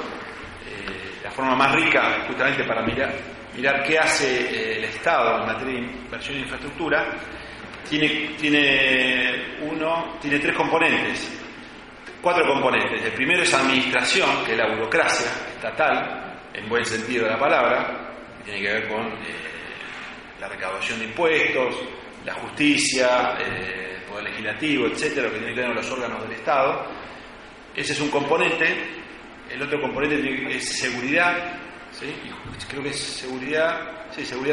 más rica justamente para mirar qué hace el Estado en materia de inversión en infraestructura, tiene cuatro componentes. El primero es administración, que es la burocracia estatal, en buen sentido de la palabra, que tiene que ver con la recaudación de impuestos, la justicia, el poder legislativo, etcétera, lo que tiene que ver con los órganos del Estado. Ese es un componente. El otro componente es seguridad, ¿sí? Creo que es seguridad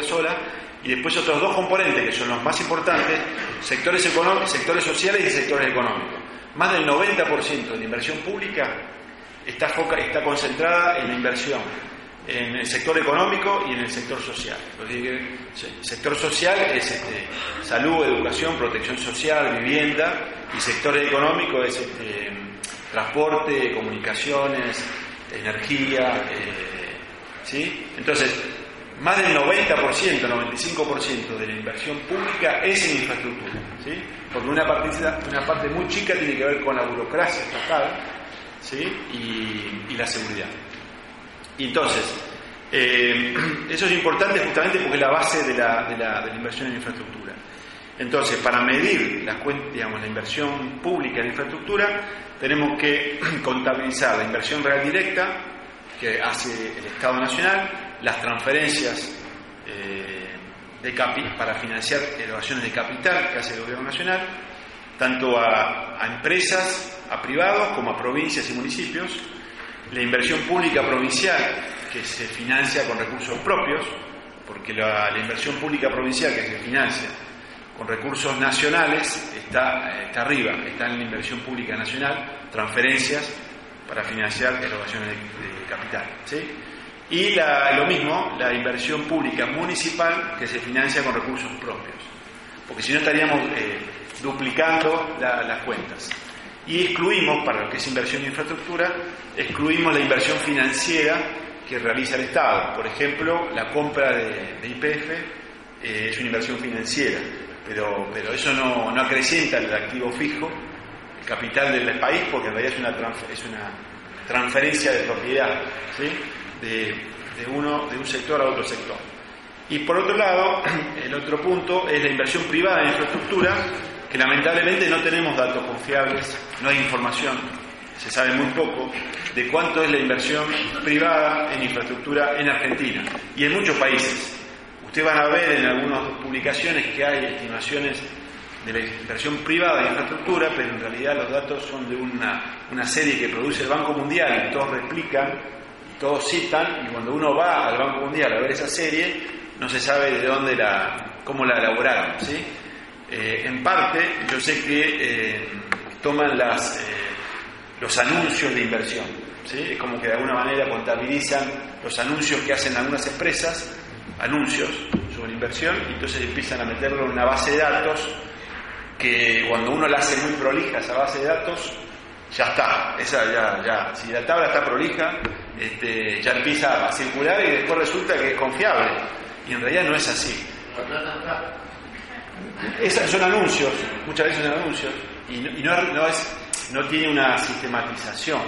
sola, y después otros dos componentes que son los más importantes: sectores económicos, sectores sociales y sectores económicos. Más del 90% de la inversión pública está concentrada en la inversión en el sector económico y en el sector social. El sector social es salud, educación, protección social, vivienda, y sector económico es transporte, comunicaciones, energía, ¿sí? Entonces, más del 90%, 95% de la inversión pública es en infraestructura, ¿sí? Porque una parte muy chica tiene que ver con la burocracia estatal, ¿sí?, y la seguridad. Y entonces, eso es importante justamente porque es la base de la inversión en infraestructura. Entonces, para medir la inversión pública en infraestructura, tenemos que contabilizar la inversión real directa que hace el Estado Nacional, las transferencias para financiar elevaciones de capital que hace el Gobierno Nacional, tanto a empresas, a privados como a provincias y municipios, la inversión pública provincial que se financia con recursos propios, porque la inversión pública provincial que se financia con recursos nacionales está arriba, está en la inversión pública nacional, transferencias para financiar erogaciones de capital, ¿sí? Y lo mismo, la inversión pública municipal que se financia con recursos propios, porque si no estaríamos duplicando las cuentas. Y excluimos, para lo que es inversión en infraestructura, excluimos la inversión financiera que realiza el Estado. Por ejemplo, la compra de YPF es una inversión financiera, pero eso no acrecienta el activo fijo, el capital del país, porque en realidad es una transferencia de propiedad, ¿sí? De un sector a otro sector. Y por otro lado, el otro punto es la inversión privada en infraestructura, que lamentablemente no tenemos datos confiables, no hay información, se sabe muy poco de cuánto es la inversión privada en infraestructura en Argentina y en muchos países. Ustedes van a ver en algunas publicaciones que hay estimaciones de la inversión privada en infraestructura, pero en realidad los datos son de una serie que produce el Banco Mundial, y todos replican, y todos citan, y cuando uno va al Banco Mundial a ver esa serie, no se sabe de dónde cómo la elaboraron, ¿sí? En parte, yo sé que toman los anuncios de inversión, ¿sí? Es como que de alguna manera contabilizan los anuncios que hacen algunas empresas, anuncios sobre inversión, y entonces empiezan a meterlo en una base de datos que cuando uno la hace muy prolija, esa base de datos, ya está, esa ya. Si la tabla está prolija, ya empieza a circular y después resulta que es confiable, y en realidad no es así. Esos son anuncios, muchas veces son anuncios, y no tiene una sistematización,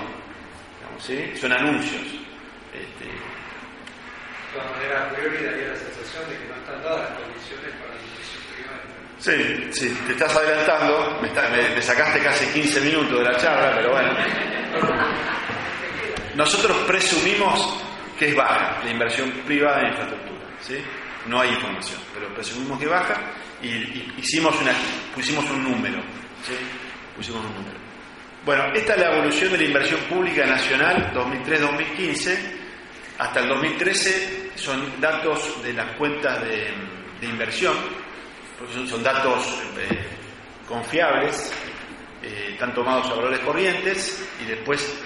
digamos, ¿sí? Son anuncios. De todas maneras, a priori daría la sensación de que no están dadas las condiciones para la inversión privada. Sí, te estás adelantando, me sacaste casi 15 minutos de la charla, pero bueno. Nosotros presumimos que es baja la inversión privada en infraestructura, ¿sí? No hay información, pero presumimos que baja y pusimos un número. Bueno, esta es la evolución de la inversión pública nacional 2003-2015. Hasta el 2013 son datos de las cuentas de inversión, son datos confiables, están tomados a valores corrientes, y después,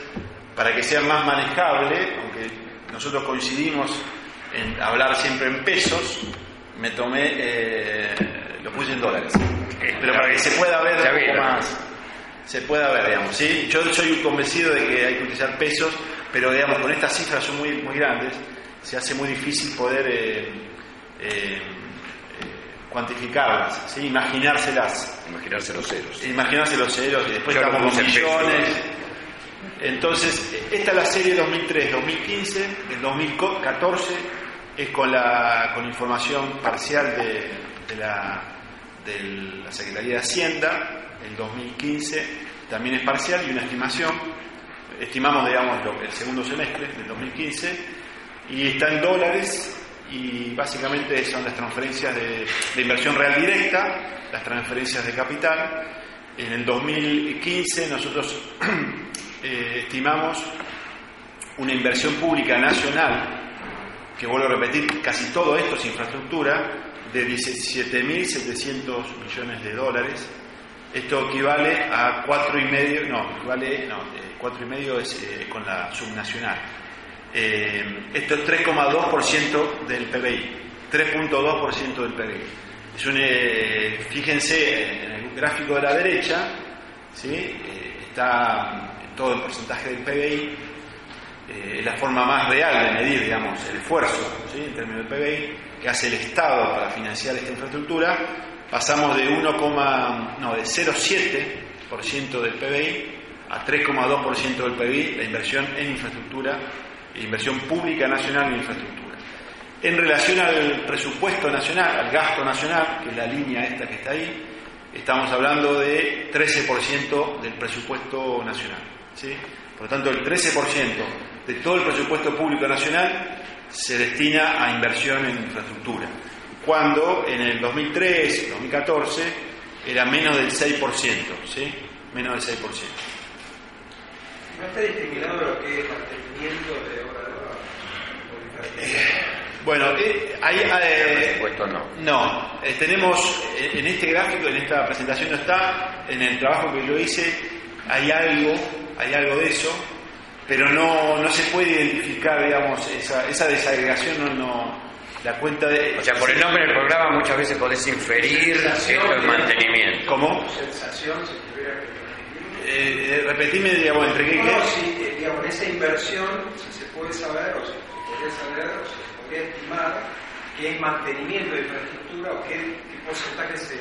para que sea más manejable, aunque nosotros coincidimos en hablar siempre en pesos, me tomé, lo puse en dólares, pero para que se pueda ver un poco más, se pueda ver, digamos, ¿sí? Yo soy convencido de que hay que utilizar pesos, pero digamos, con estas cifras son muy, muy grandes, se hace muy difícil poder cuantificarlas, ¿sí? Imaginarse los ceros. Y después yo estamos con millones. Entonces, esta es la serie 2003, 2015, el 2014 es con información parcial de la Secretaría de Hacienda, el 2015 también es parcial, y una estimación, estimamos, digamos, el segundo semestre del 2015, y está en dólares, y básicamente son las transferencias de inversión real directa, las transferencias de capital. En el 2015 nosotros estimamos una inversión pública nacional, que vuelvo a repetir, casi todo esto es infraestructura, de 17.700 millones de dólares. Esto equivale a 4,5, es con la subnacional. Esto es 3,2% del PBI, 3,2% del PBI. Es fíjense en el gráfico de la derecha, ¿sí? Está todo el porcentaje del PBI, es la forma más real de medir, digamos, el esfuerzo, ¿sí? En términos del PBI que hace el Estado para financiar esta infraestructura. Pasamos de 0,7% del PBI a 3,2% del PBI, la inversión en infraestructura, inversión pública nacional en infraestructura. En relación al presupuesto nacional, al gasto nacional, que es la línea esta que está ahí, estamos hablando de 13% del presupuesto nacional, ¿sí? Por lo tanto, el 13% de todo el presupuesto público nacional se destina a inversión en infraestructura, cuando en el 2003, 2014 era menos del 6%, ¿sí? Menos del 6%. ¿No está discriminado lo que es mantenimiento de obra de la... Bueno, ahí... No, tenemos en este gráfico, en esta presentación no está, en el trabajo que yo hice hay algo de eso, pero no se puede identificar, digamos, esa desagregación, la cuenta de... O sea, por el nombre del programa muchas veces podés inferir esto es mantenimiento. ¿Cómo? Sensación, si tuviera que... repetime, digamos, entre qué... No, si, digamos, esa inversión, si se puede saber, o si se podría saber, o si se podría estimar, qué es mantenimiento de infraestructura, o qué porcentaje se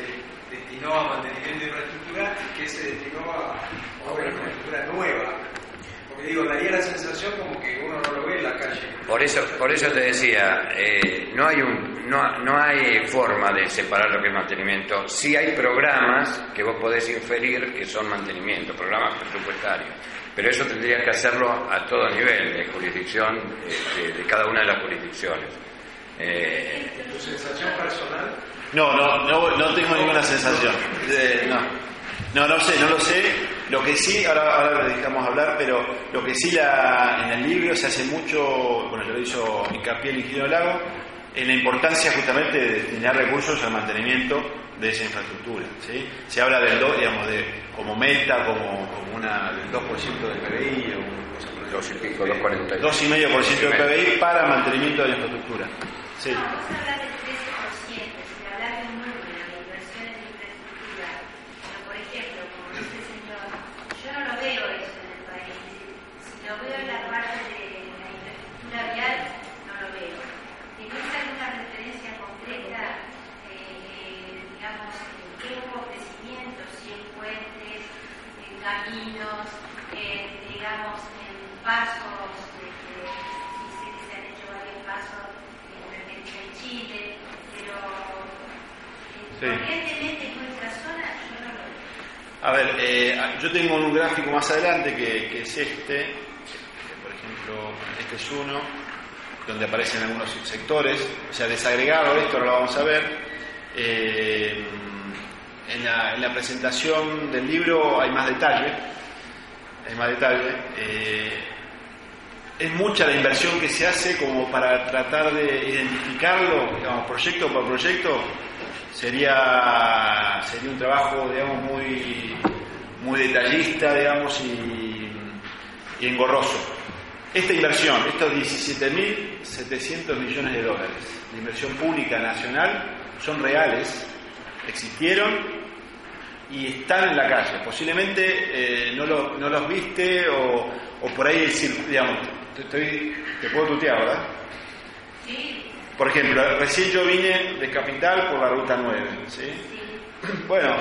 destinó a mantenimiento de infraestructura y qué se destinó a una infraestructura nueva. Digo, daría la sensación como que uno no lo ve en la calle. Por eso te decía, no hay forma de separar lo que es mantenimiento. Sí hay programas que vos podés inferir que son mantenimiento, programas presupuestarios. Pero eso tendrías que hacerlo a todo nivel de jurisdicción, de cada una de las jurisdicciones. ¿Tu sensación personal? No tengo ninguna sensación. No lo sé. Lo que sí, ahora lo dejamos hablar, pero lo que sí en el libro se hace mucho, bueno, yo lo hizo hincapié el ingeniero Lago, en la importancia justamente de destinar recursos al mantenimiento de esa infraestructura, ¿sí? Se habla del 2, digamos, de como meta, como del 2% del PBI, o 2,5% del PBI para mantenimiento de la infraestructura. Sí. Sí. A ver, yo tengo un gráfico más adelante que es este, por ejemplo, este es uno, donde aparecen algunos sectores, o sea, desagregado, esto no lo vamos a ver. En la presentación del libro hay más detalle. Es mucha la inversión que se hace como para tratar de identificarlo, digamos, proyecto por proyecto. Sería un trabajo, digamos, muy detallista, digamos, y engorroso. Esta inversión, estos 17.700 millones de dólares de inversión pública nacional, son reales, existieron y están en la calle. Posiblemente no los viste o por ahí, digamos, te puedo tutear, ¿verdad? Sí. Por ejemplo, recién yo vine de Capital por la Ruta 9, ¿sí? Bueno,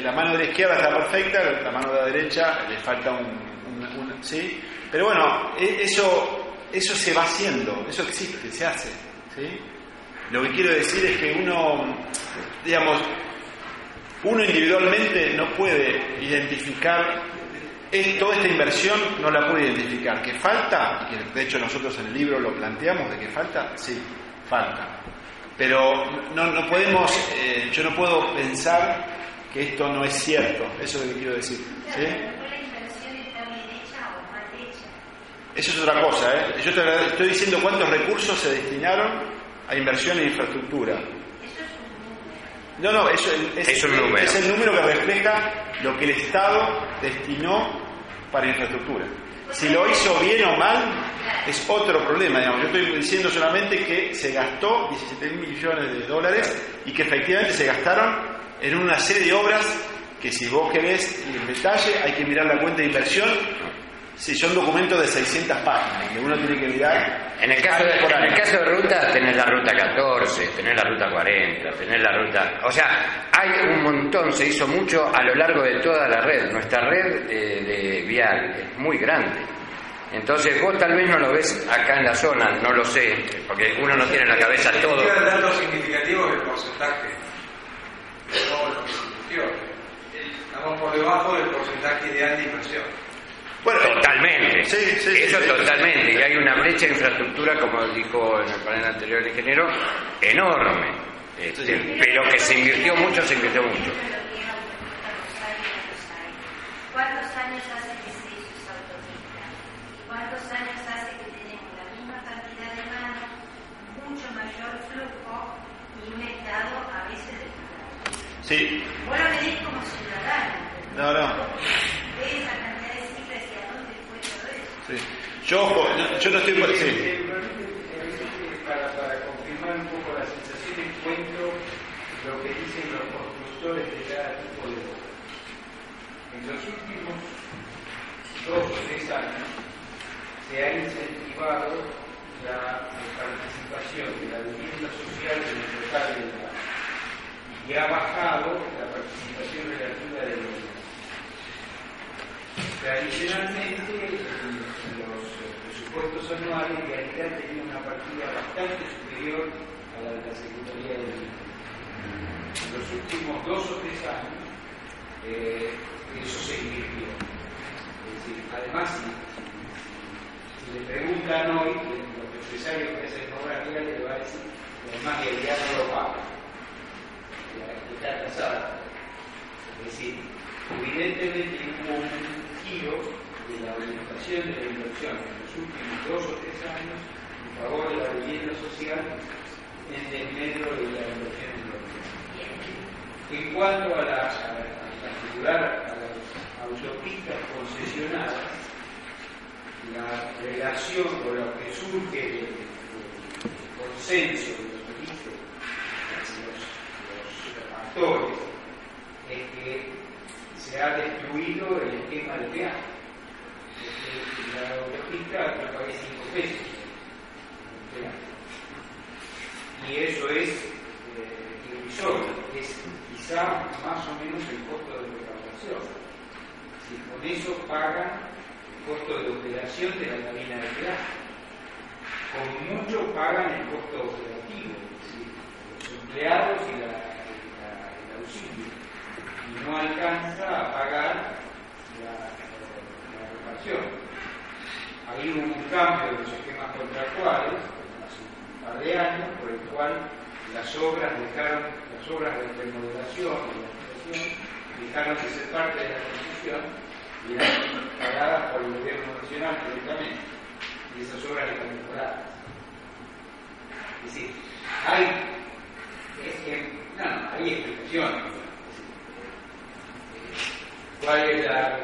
la mano de la izquierda está perfecta, la mano de la derecha le falta un ¿sí? Pero bueno, eso se va haciendo, eso existe, se hace, ¿sí? Lo que quiero decir es que uno individualmente no puede identificar, toda esta inversión no la puede identificar. ¿Que falta? Y que de hecho nosotros en el libro lo planteamos, de que falta, sí. Falta, pero no podemos, yo no puedo pensar que esto no es cierto, eso es lo que quiero decir, ¿sí? ¿La inversión está bien hecha o mal hecha? Eso es otra cosa, ¿eh? Yo te estoy diciendo cuántos recursos se destinaron a inversión en infraestructura. Eso es un número. Es un número. Es el número que refleja lo que el Estado destinó para infraestructura. Si lo hizo bien o mal es otro problema, digamos. Yo estoy diciendo solamente que se gastó 17 millones de dólares y que efectivamente se gastaron en una serie de obras que, si vos querés en detalle, hay que mirar la cuenta de inversión. Si son documentos de 600 páginas que uno tiene que mirar. En el caso de rutas, tenés la ruta 14, tenés la ruta 40, tenés la ruta... O sea, hay un montón, se hizo mucho a lo largo de toda la red. Nuestra red de vial es muy grande. Entonces vos tal vez no lo ves acá en la zona, no lo sé, porque uno no tiene en la cabeza todo. ¿Qué dato significativo del porcentaje? Estamos por debajo del porcentaje ideal de inversión. Bueno, totalmente, sí, eso sí, totalmente, sí. Y hay una brecha de infraestructura, como dijo en el panel anterior el ingeniero, enorme, sí. Pero que se invirtió mucho. ¿Cuántos años hace que se hizo esa autopista? Sí. Vos lo tenés como ciudadano. No. ¿Ves esa cantidad de cifras y a dónde fue todo eso? Sí. Yo no estoy por sí. Para confirmar un poco la sensación, encuentro lo que dicen los constructores de cada tipo de obra. En los últimos 2 o 3 años se ha incentivado la participación de la vivienda social en el total del país y ha bajado la participación relativa de los demás. Tradicionalmente, en los presupuestos anuales, en realidad tenía una partida bastante superior a la de la Secretaría de Vivienda. En los últimos 2 o 3 años, eso se invirtió. Es decir, además, si le preguntan hoy, los empresarios que hacen obra real le va a decir que además que ya no lo paga, que está atrasada. Es decir, evidentemente hubo un giro de la orientación de la inversión en los últimos 2 o 3 años en favor de la vivienda social en desmedro de la inversión europea. En cuanto a las autopistas concesionadas, la relación con lo que surge del consenso de los ministros, los actores, es que se ha destruido el esquema de peaje. La autopista no paga 5 pesos el peaje. Y eso es irrisorio, es quizá más o menos el costo de recaudación. Si con eso pagan costo de operación de la cabina de peaje. Con mucho pagan el costo operativo, es decir, los empleados y el auxilio. Y no alcanza a pagar la reparación. Ahí hubo un cambio de los esquemas contractuales hace un par de años, por el cual las obras de remodelación y de ampliación dejaron de ser parte de la construcción. Y eran pagadas por el gobierno nacional directamente, y esas obras están mejoradas. Es decir, hay explicaciones. ¿Cuál es la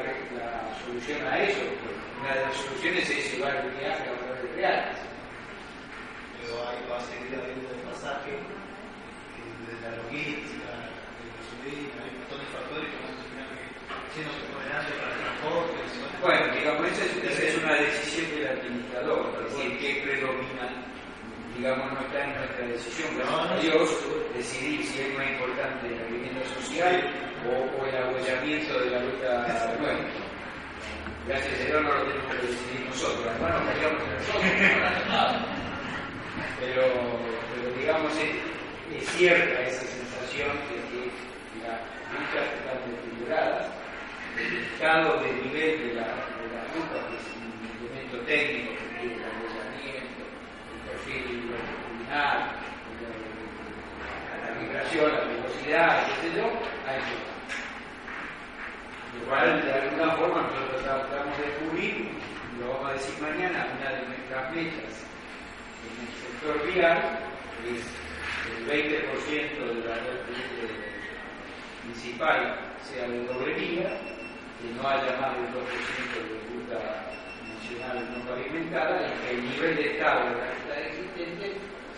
solución a eso? Una de las soluciones es llevar el viaje a obras reales. Pero ahí va a seguir habiendo el pasaje, de la logística, de los subidos, hay un montón de factores que no se supone que no se ponen antes para el transporte. Bueno, digamos, esa es una decisión del administrador, es decir, que predomina, digamos, no está en nuestra decisión, gracias a Dios, decidir si es más importante la vivienda social o el abollamiento de la ruta nueva. Gracias a Dios no lo tenemos que decidir nosotros, además nos callamos nosotros, pero digamos, es cierta esa sensación de que las rutas están desfiguradas, el estado de nivel de la ruta, que es un elemento técnico que tiene el alojamiento, el perfil longitudinal, la migración, la velocidad, etc., ha hecho. Lo cual, de alguna forma, nosotros tratamos de cubrir, lo vamos a decir mañana, una de nuestras metas en el sector vial, que es el 20% de la red municipal sea de doble vía, que no haya más del 2% de ruta nacional no pavimentada, y que el nivel de estado de la ruta existente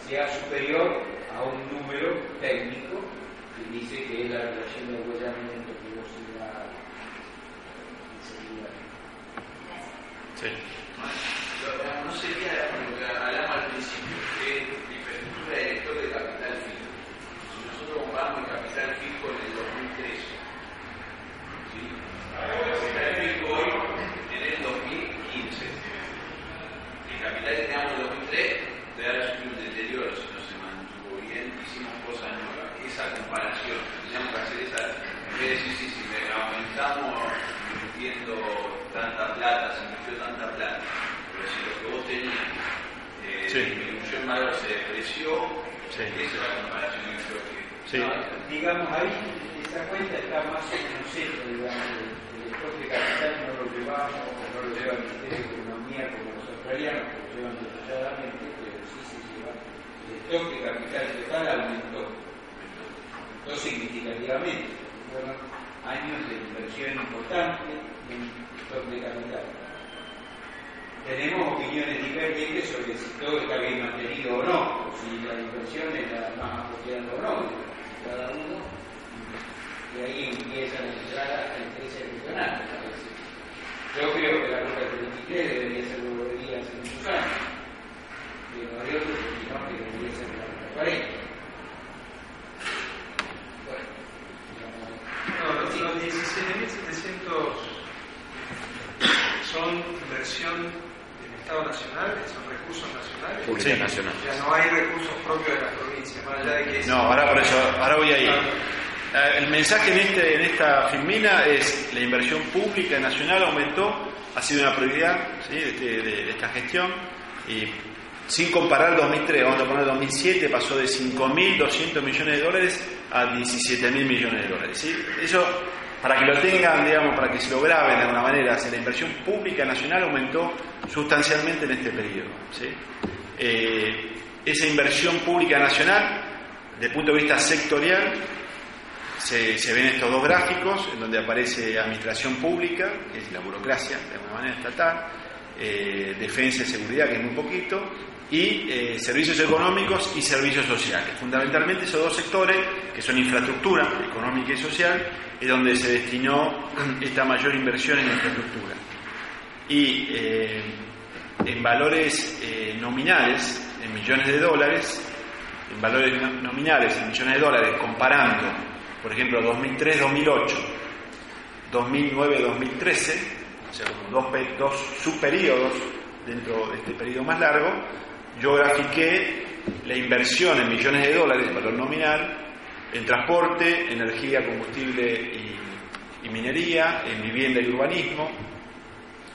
sea superior a un número técnico que dice que es la relación de abollamiento, velocidad y seguridad. Sí. No sería lo que hablamos al principio, que es la infraestructura de director de capital fijo. Si nosotros compramos el capital fijo en el 2003, capital fijo hoy en el 2015. El capital que teníamos en el 2003 de ahora es un deterioro, si no se mantuvo bien, hicimos cosas nuevas. Esa comparación, teníamos que hacer esa, en vez de decir si aumentamos invirtiendo tanta plata, se invirtió tanta plata, pero si lo que vos tenías, disminución en valor se despreció, esa es la comparación que creo que. Sí. Digamos, ahí esa cuenta está más o menos hecha, digamos, el coste capital no lo llevamos, no lo lleva el Ministerio de Economía como los australianos, que lo llevan detalladamente, pero sí se lleva el stock de capital total aumentó. aumentó significativamente. Fueron años de inversión importante en el sector de capital. Tenemos opiniones divergentes sobre si todo está bien mantenido o no, o si la inversión es la más apropiada o no, cada uno, y ahí empiezan a entrar a la empresa regional. Yo creo que la ruta 33 debería ser volvida hace muchos años, pero hay otros que no, que debería ser la ruta 40. Bueno, digamos, no, los 17.700 son inversión del Estado Nacional, son recursos nacionales. Publicidad nacional. Ya no hay recursos propios de las provincias, más allá de que... No, ahora por eso, ahora voy a ir. El mensaje en esta filmina es: la inversión pública nacional aumentó, ha sido una prioridad, ¿sí?, de esta gestión, y sin comparar 2003, vamos a poner 2007, pasó de 5.200 millones de dólares a 17.000 millones de dólares, ¿sí? Eso, para que lo tengan, digamos, para que se lo graben de alguna manera, la inversión pública nacional aumentó sustancialmente en este periodo, ¿sí? Esa inversión pública nacional, desde el punto de vista sectorial, se ven estos dos gráficos en donde aparece administración pública, que es la burocracia de alguna manera estatal, defensa y seguridad, que es muy poquito, y servicios económicos y servicios sociales. Fundamentalmente esos dos sectores, que son infraestructura económica y social, es donde se destinó esta mayor inversión en infraestructura. Y en valores nominales, en millones de dólares, comparando, por ejemplo, 2003-2008, 2009-2013, o sea, como dos subperíodos dentro de este periodo más largo, yo grafiqué la inversión en millones de dólares, valor nominal, en transporte, energía, combustible y minería, en vivienda y urbanismo,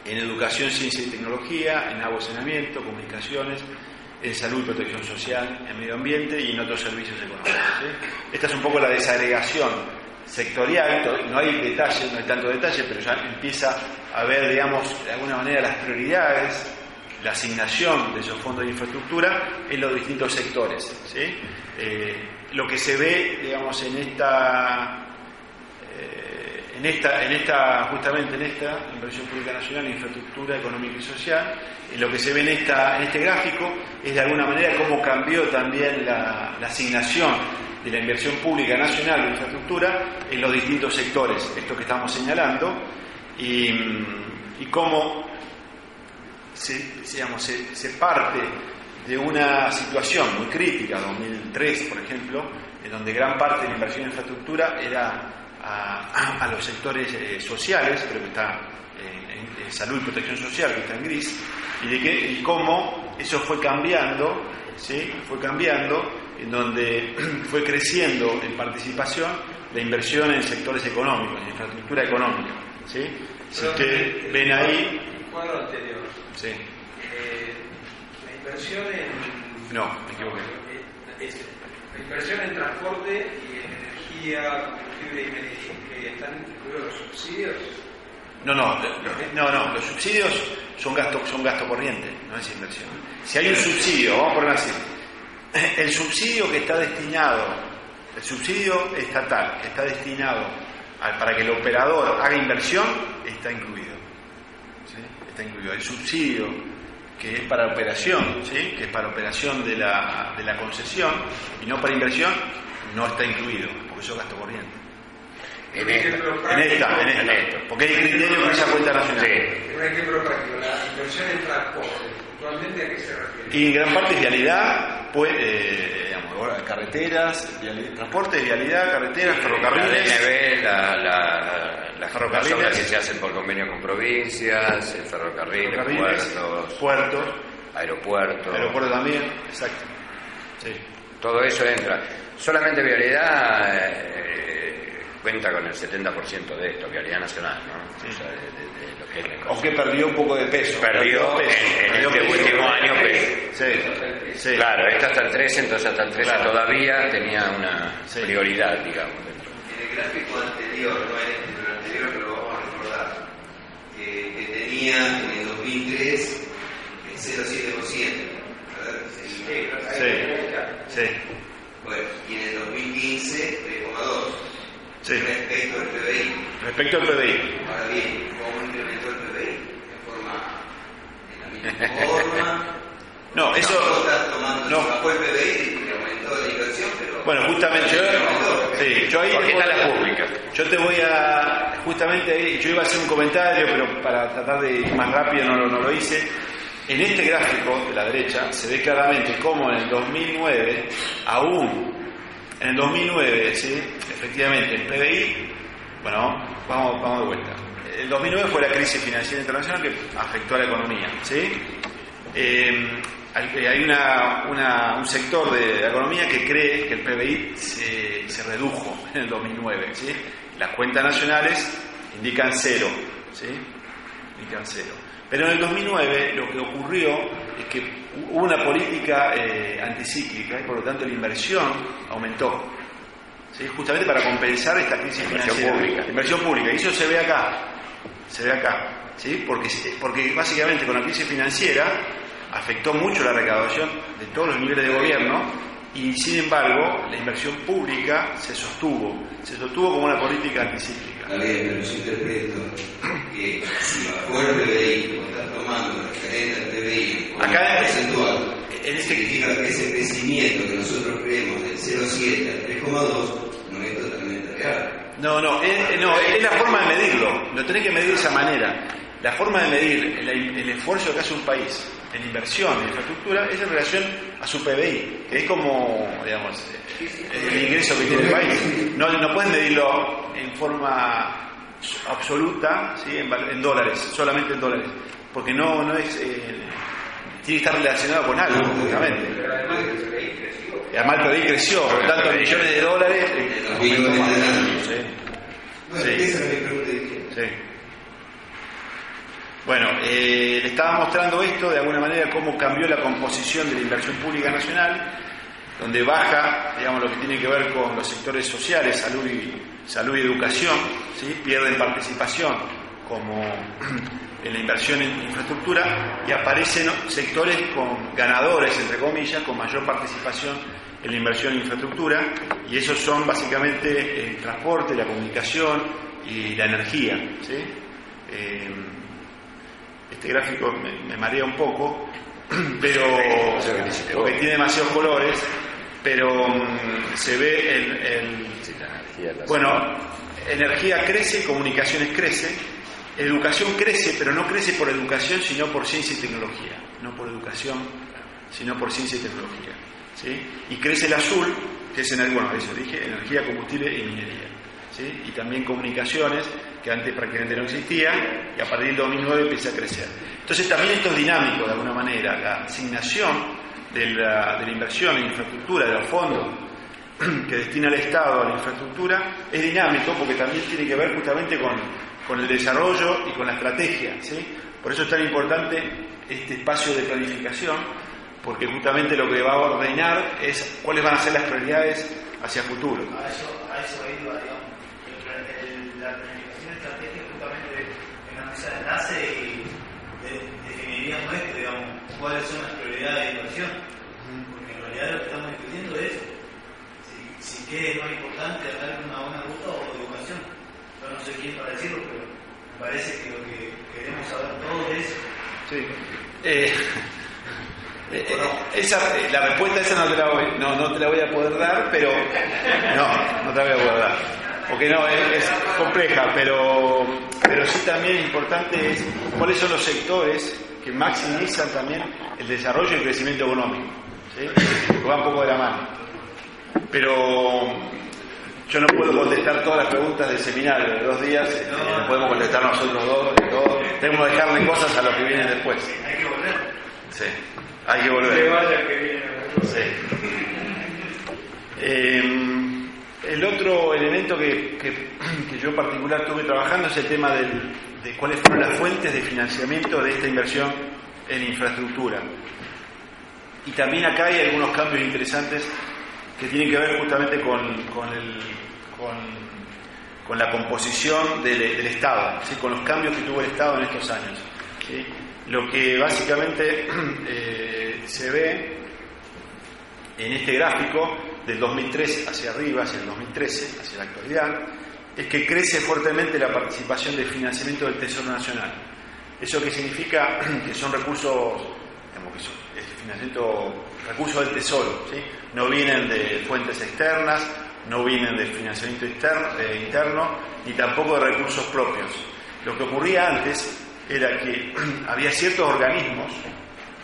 en educación, ciencia y tecnología, en agua y saneamiento, comunicaciones, en salud y protección social, en medio ambiente y en otros servicios económicos, ¿sí? Esta es un poco la desagregación sectorial, no hay detalles, no hay tanto detalle, pero ya empieza a ver, digamos, de alguna manera las prioridades, la asignación de esos fondos de infraestructura en los distintos sectores, ¿sí? Lo que se ve, digamos, en esta inversión pública nacional en infraestructura económica y social, lo que se ve en este gráfico es de alguna manera cómo cambió también la asignación de la inversión pública nacional en infraestructura en los distintos sectores, esto que estamos señalando, y cómo se parte de una situación muy crítica, 2003 por ejemplo, en donde gran parte de la inversión en infraestructura era a los sectores sociales, pero que está en salud y protección social, que está en gris, y cómo eso fue cambiando, ¿sí? Fue cambiando, en donde fue creciendo en participación la inversión en sectores económicos, en infraestructura económica, ¿sí? Si ustedes ven ahí... cuadro anterior. Sí. La inversión en... No, me equivoqué. La inversión en transporte y en energía, combustible y energía, que están los subsidios. No, los subsidios son gasto corriente, no es inversión. Si hay un subsidio, vamos a poner así, el subsidio que está destinado, el subsidio estatal que está destinado para que el operador haga inversión, está incluido, ¿sí? Está incluido el subsidio que es para operación, ¿sí?, que es para operación de la concesión y no para inversión, no está incluido, porque eso es gasto corriente. En esta, porque hay criterio para esa cuenta nacional. Sí. Un ejemplo práctico, la inversión en transporte, ¿actualmente a qué se refiere? Y en gran parte es vialidad, pues, digamos, carreteras, transporte, vialidad, carreteras, ferrocarriles. Las obras que se hacen por convenio con provincias, ferrocarriles, puertos, aeropuertos. Aeropuerto también, exacto. Sí. Todo eso entra. Solamente vialidad cuenta con el 70% de esto, vialidad nacional, ¿no? Sí. O sea, de lo que es la, aunque perdió un poco de peso. Perdió en este último año peso. Sí. Claro, esta hasta el 13, entonces hasta el 13 todavía tenía una prioridad, digamos, dentro. En el gráfico anterior, no en este, pero anterior, pero vamos a recordar, que tenía en el 2003 el 0,7%, ¿verdad? Sí. Bueno, y en el 2015, Respecto al PBI. Ahora bien, ¿cómo incrementó el PBI? ¿En la misma forma? No, eso... No bajó el PBI, aumentó la inversión, pero... Bueno, justamente yo... Sí, yo ahí... Porque está la pública. Yo te voy a... Justamente, yo iba a hacer un comentario, pero para tratar de ir más rápido no lo hice. En este gráfico de la derecha se ve claramente cómo en el 2009, ¿sí? Efectivamente, el PBI... Bueno, vamos de vuelta. El 2009 fue la crisis financiera internacional que afectó a la economía, ¿sí? Hay un sector de la economía que cree que el PBI se redujo en el 2009, ¿sí? Las cuentas nacionales indican cero, ¿sí? Indican cero. Pero en el 2009 lo que ocurrió es que hubo una política anticíclica y por lo tanto la inversión aumentó. ¿Sí? Justamente para compensar esta crisis financiera. Inversión pública. Y eso se ve acá. ¿Sí? Porque básicamente con la crisis financiera afectó mucho la recaudación de todos los niveles de gobierno y sin embargo la inversión pública se sostuvo como una política anticíclica. A ver, pero yo interpreto que si bajó el PBI, como están tomando referencia al PBI, acá porcentual, significa que ese crecimiento que nosotros creemos del 0,7 al 3,2 no es totalmente real. No, es la forma de medirlo. Lo tenés que medir de esa manera. La forma de medir el esfuerzo que hace un país en inversión, en infraestructura, es en relación a su PBI, que es como, digamos, el ingreso que tiene el país. No puedes medirlo en forma absoluta, ¿sí? en dólares, solamente en dólares, porque no es... tiene que estar relacionado con algo, justamente. Pero además el PBI creció. Por lo tanto, millones de dólares. Bueno, le estaba mostrando esto, de alguna manera, cómo cambió la composición de la inversión pública nacional, donde baja, digamos, lo que tiene que ver con los sectores sociales, salud y educación, ¿sí? Pierden participación como... en la inversión en infraestructura y aparecen sectores con ganadores, entre comillas, con mayor participación en la inversión en infraestructura y esos son básicamente el transporte, la comunicación y la energía, ¿sí? Este gráfico me marea un poco, pero porque tiene demasiados colores, pero se ve energía crece, comunicaciones crece. Educación crece, pero no crece por educación, sino por ciencia y tecnología. ¿Sí? Y crece el azul, que es energía, combustible y minería. ¿Sí? Y también comunicaciones, que antes prácticamente no existía, y a partir del 2009 empieza a crecer. Entonces también esto es dinámico, de alguna manera. La asignación de la inversión en infraestructura, de los fondos que destina el Estado a la infraestructura, es dinámico porque también tiene que ver justamente con el desarrollo y con la estrategia, ¿sí? Por eso es tan importante este espacio de planificación, porque justamente lo que va a ordenar es cuáles van a ser las prioridades hacia el futuro. A eso iba, digamos. La planificación estratégica justamente en la mesa de enlace y definiríamos esto, digamos, cuáles son las prioridades de inversión, porque en realidad lo que estamos discutiendo es si qué es más importante, dar una buena ruta o educación. Yo no sé quién para decirlo, pero me parece que lo que queremos saber todos es... Sí. La respuesta esa no te la voy a poder dar, pero... No te la voy a poder dar. Porque es compleja, pero sí también importante es cuáles son los sectores que maximizan también el desarrollo y el crecimiento económico. ¿Sí? Porque va un poco de la mano. Pero... Yo no puedo contestar todas las preguntas del seminario de 2 días, las podemos contestar nosotros dos, tenemos que dejarle cosas a los que vienen después. Hay que volver. Sí, hay que volver. Que vaya que viene. Sí. El otro elemento que yo en particular estuve trabajando es el tema de cuáles fueron las fuentes de financiamiento de esta inversión en infraestructura. Y también acá hay algunos cambios interesantes que tienen que ver justamente con la composición del Estado, ¿sí? Con los cambios que tuvo el Estado en estos años, ¿sí? Lo que básicamente se ve en este gráfico del 2003 hacia arriba, hacia el 2013, hacia la actualidad, es que crece fuertemente la participación del financiamiento del Tesoro Nacional. ¿Eso qué significa? Que son recursos, digamos que son, el financiamiento, recursos del Tesoro, ¿sí? No vienen de fuentes externas, no vienen del financiamiento interno, ni tampoco de recursos propios. Lo que ocurría antes era que había ciertos organismos,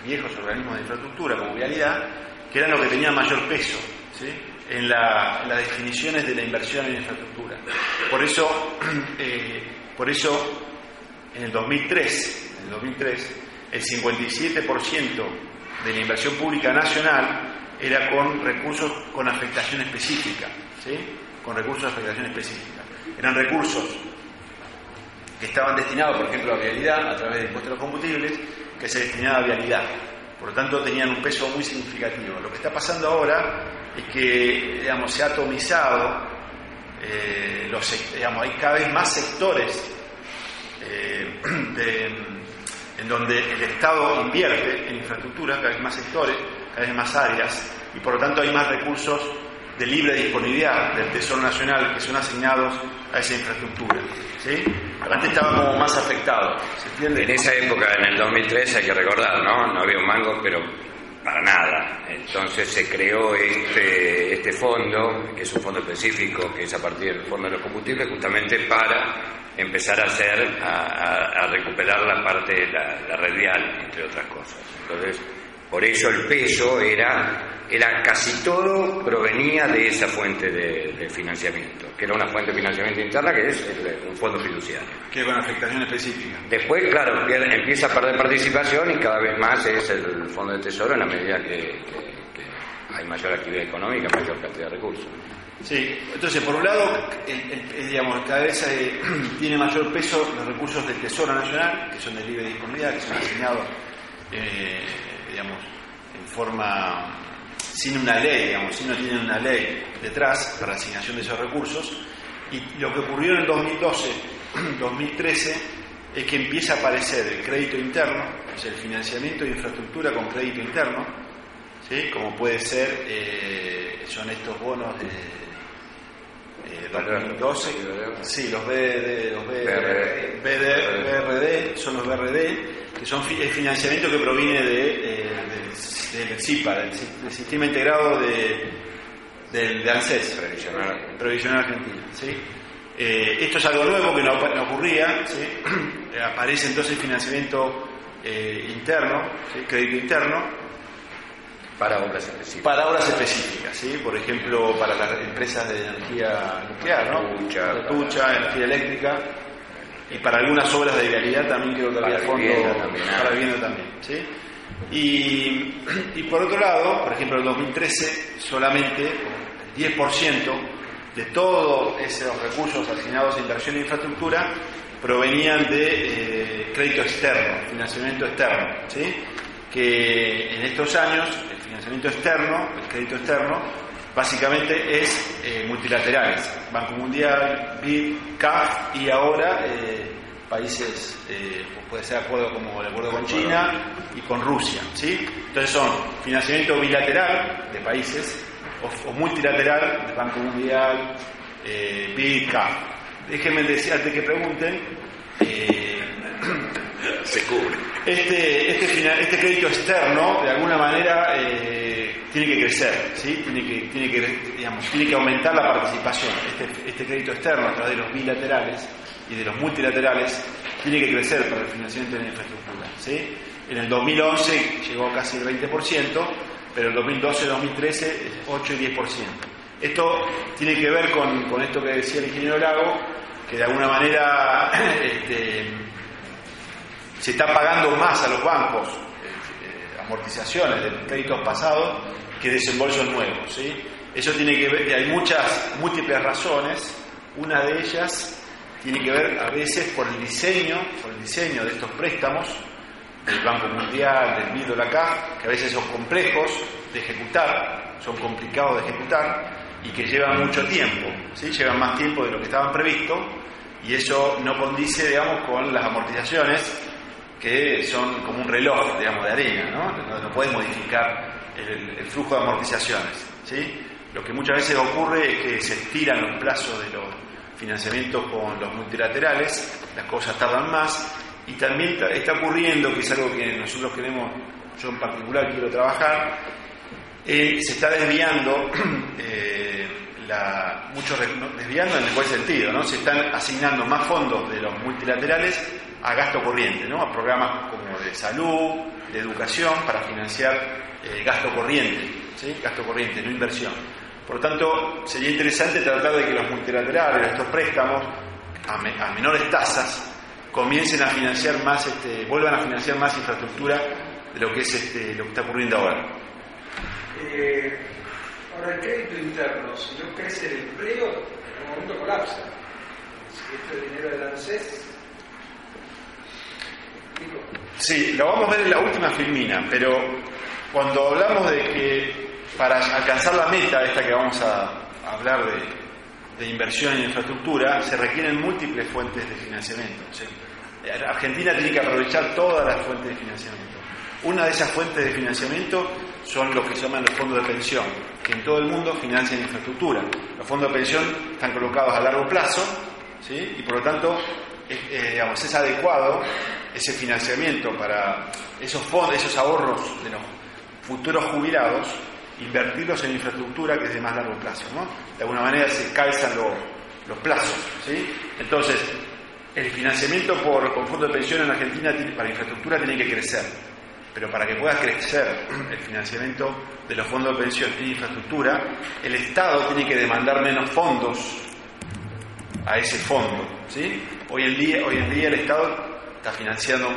viejos organismos de infraestructura como Vialidad, que eran los que tenían mayor peso, ¿sí?, en las definiciones de la inversión en infraestructura. Por eso en el 2003 el 57% de la inversión pública nacional era con recursos con afectación específica, ¿sí?, con recursos de afectación específica. Eran recursos que estaban destinados, por ejemplo, a vialidad a través de impuestos a los combustibles, que se destinaba a vialidad. Por lo tanto, tenían un peso muy significativo. Lo que está pasando ahora es que, digamos, se ha atomizado, hay cada vez más sectores en donde el Estado invierte en infraestructura, cada vez más sectores, cada vez más áreas, y por lo tanto hay más recursos de libre disponibilidad del Tesoro Nacional que son asignados a esa infraestructura, ¿sí? Antes estaba como más afectado, ¿se entiende? En esa época, en el 2003, hay que recordar, no había un mango, pero para nada. Entonces se creó este fondo, que es un fondo específico, que es a partir del fondo de los combustibles, justamente para empezar a recuperar la parte de la red vial, entre otras cosas. Entonces, por eso el peso era casi todo provenía de esa fuente de financiamiento, que era una fuente de financiamiento interna, que es un fondo fiduciario. Que con afectación específica. Después, claro, empieza a perder participación y cada vez más es el fondo de tesoro en la medida que hay mayor actividad económica, mayor cantidad de recursos. Sí, entonces por un lado, cada vez tiene mayor peso los recursos del Tesoro Nacional, que son de libre disponibilidad, que son asignados en forma, sin una ley, si no tienen una ley detrás para la asignación de esos recursos. Y lo que ocurrió en el 2012, 2013, es que empieza a aparecer el crédito interno, o sea, el financiamiento de infraestructura con crédito interno, ¿sí? Como puede ser, son estos bonos de 2012, sí, los BRD, son los BRD, que son el financiamiento que proviene del SIPA, del Sistema Integrado de ANSES, Previsional Argentina, ¿sí? Esto es algo nuevo que no ocurría, ¿sí? Aparece entonces financiamiento interno, ¿sí?, crédito interno, para obras específicas, ¿sí? Por ejemplo, para las empresas de energía nuclear, Atucha, energía eléctrica, y para algunas obras de vialidad también, creo que había fondos para vivienda también, ¿sí? Y por otro lado, por ejemplo, en 2013 solamente el 10% de todos esos recursos asignados a inversión en infraestructura provenían de crédito externo, financiamiento externo, ¿sí? Que en estos años el financiamiento externo, el crédito externo, básicamente es multilaterales, Banco Mundial, BID, CAF, y ahora países, puede ser acuerdo como el acuerdo con China y con Rusia, ¿sí? Entonces son financiamiento bilateral de países o multilateral de Banco Mundial, BID, CAF. Déjenme decir, antes que pregunten, se cubre. Este crédito externo, de alguna manera, tiene que crecer, ¿sí? Tiene que aumentar la participación. Este crédito externo, a través de los bilaterales y de los multilaterales, tiene que crecer para el financiamiento de la infraestructura, ¿sí? En el 2011 llegó a casi el 20%, pero en el 2012-2013 es 8 y 10%. Esto tiene que ver con esto que decía el ingeniero Lago, que de alguna manera se está pagando más a los bancos amortizaciones de créditos pasados que desembolsos nuevos, ¿sí? Eso tiene que ver, hay múltiples razones. Una de ellas tiene que ver a veces por el diseño de estos préstamos del Banco Mundial, del BID o la CAF, que a veces son complejos de ejecutar, son complicados de ejecutar y que llevan mucho tiempo, ¿sí? Llevan más tiempo de lo que estaban previsto, y eso no condice, con las amortizaciones, que son como un reloj, de arena, no puedes modificar el flujo de amortizaciones, ¿sí? Lo que muchas veces ocurre es que se estiran los plazos de los financiamiento con los multilaterales, las cosas tardan más, y también está ocurriendo, que es algo que nosotros queremos, yo en particular quiero trabajar, se está desviando desviando en el buen sentido, ¿no? Se están asignando más fondos de los multilaterales a gasto corriente, ¿no? A programas como de salud, de educación, para financiar gasto corriente, ¿sí? Gasto corriente, no inversión. Por lo tanto, sería interesante tratar de que los multilaterales, estos préstamos a menores tasas, comiencen a financiar más, vuelvan a financiar más infraestructura de lo que es lo que está ocurriendo ahora. Ahora, el crédito interno, si no crece el empleo, en un momento colapsa. Si esto es dinero del ANSES, sí, lo vamos a ver en la última filmina, pero cuando hablamos de que para alcanzar la meta esta que vamos a hablar de inversión en infraestructura, se requieren múltiples fuentes de financiamiento, ¿sí? Argentina tiene que aprovechar todas las fuentes de financiamiento. Una de esas fuentes de financiamiento son los que se llaman los fondos de pensión, que en todo el mundo financian infraestructura. Los fondos de pensión están colocados a largo plazo, ¿sí? Y por lo tanto es adecuado ese financiamiento para esos fondos, esos ahorros de los futuros jubilados, invertirlos en infraestructura, que es de más largo plazo, ¿no? De alguna manera se calzan los plazos, ¿sí? Entonces, el financiamiento con fondos de pensión en Argentina para infraestructura tiene que crecer, pero para que pueda crecer el financiamiento de los fondos de pensión en infraestructura, el Estado tiene que demandar menos fondos a ese fondo, ¿sí? Hoy en día el Estado está financiando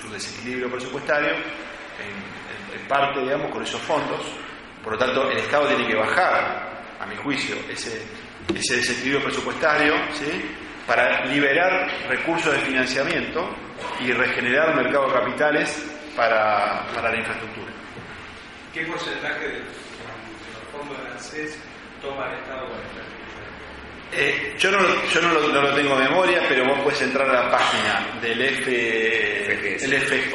su desequilibrio presupuestario en parte, digamos, con esos fondos. Por lo tanto, el Estado tiene que bajar, a mi juicio, ese desequilibrio presupuestario, ¿sí? Para liberar recursos de financiamiento y regenerar el mercado de capitales para la infraestructura. ¿Qué porcentaje de los fondos de ANSES toma el Estado para infraestructura? Yo no lo tengo en memoria, pero vos podés entrar a la página del FGS,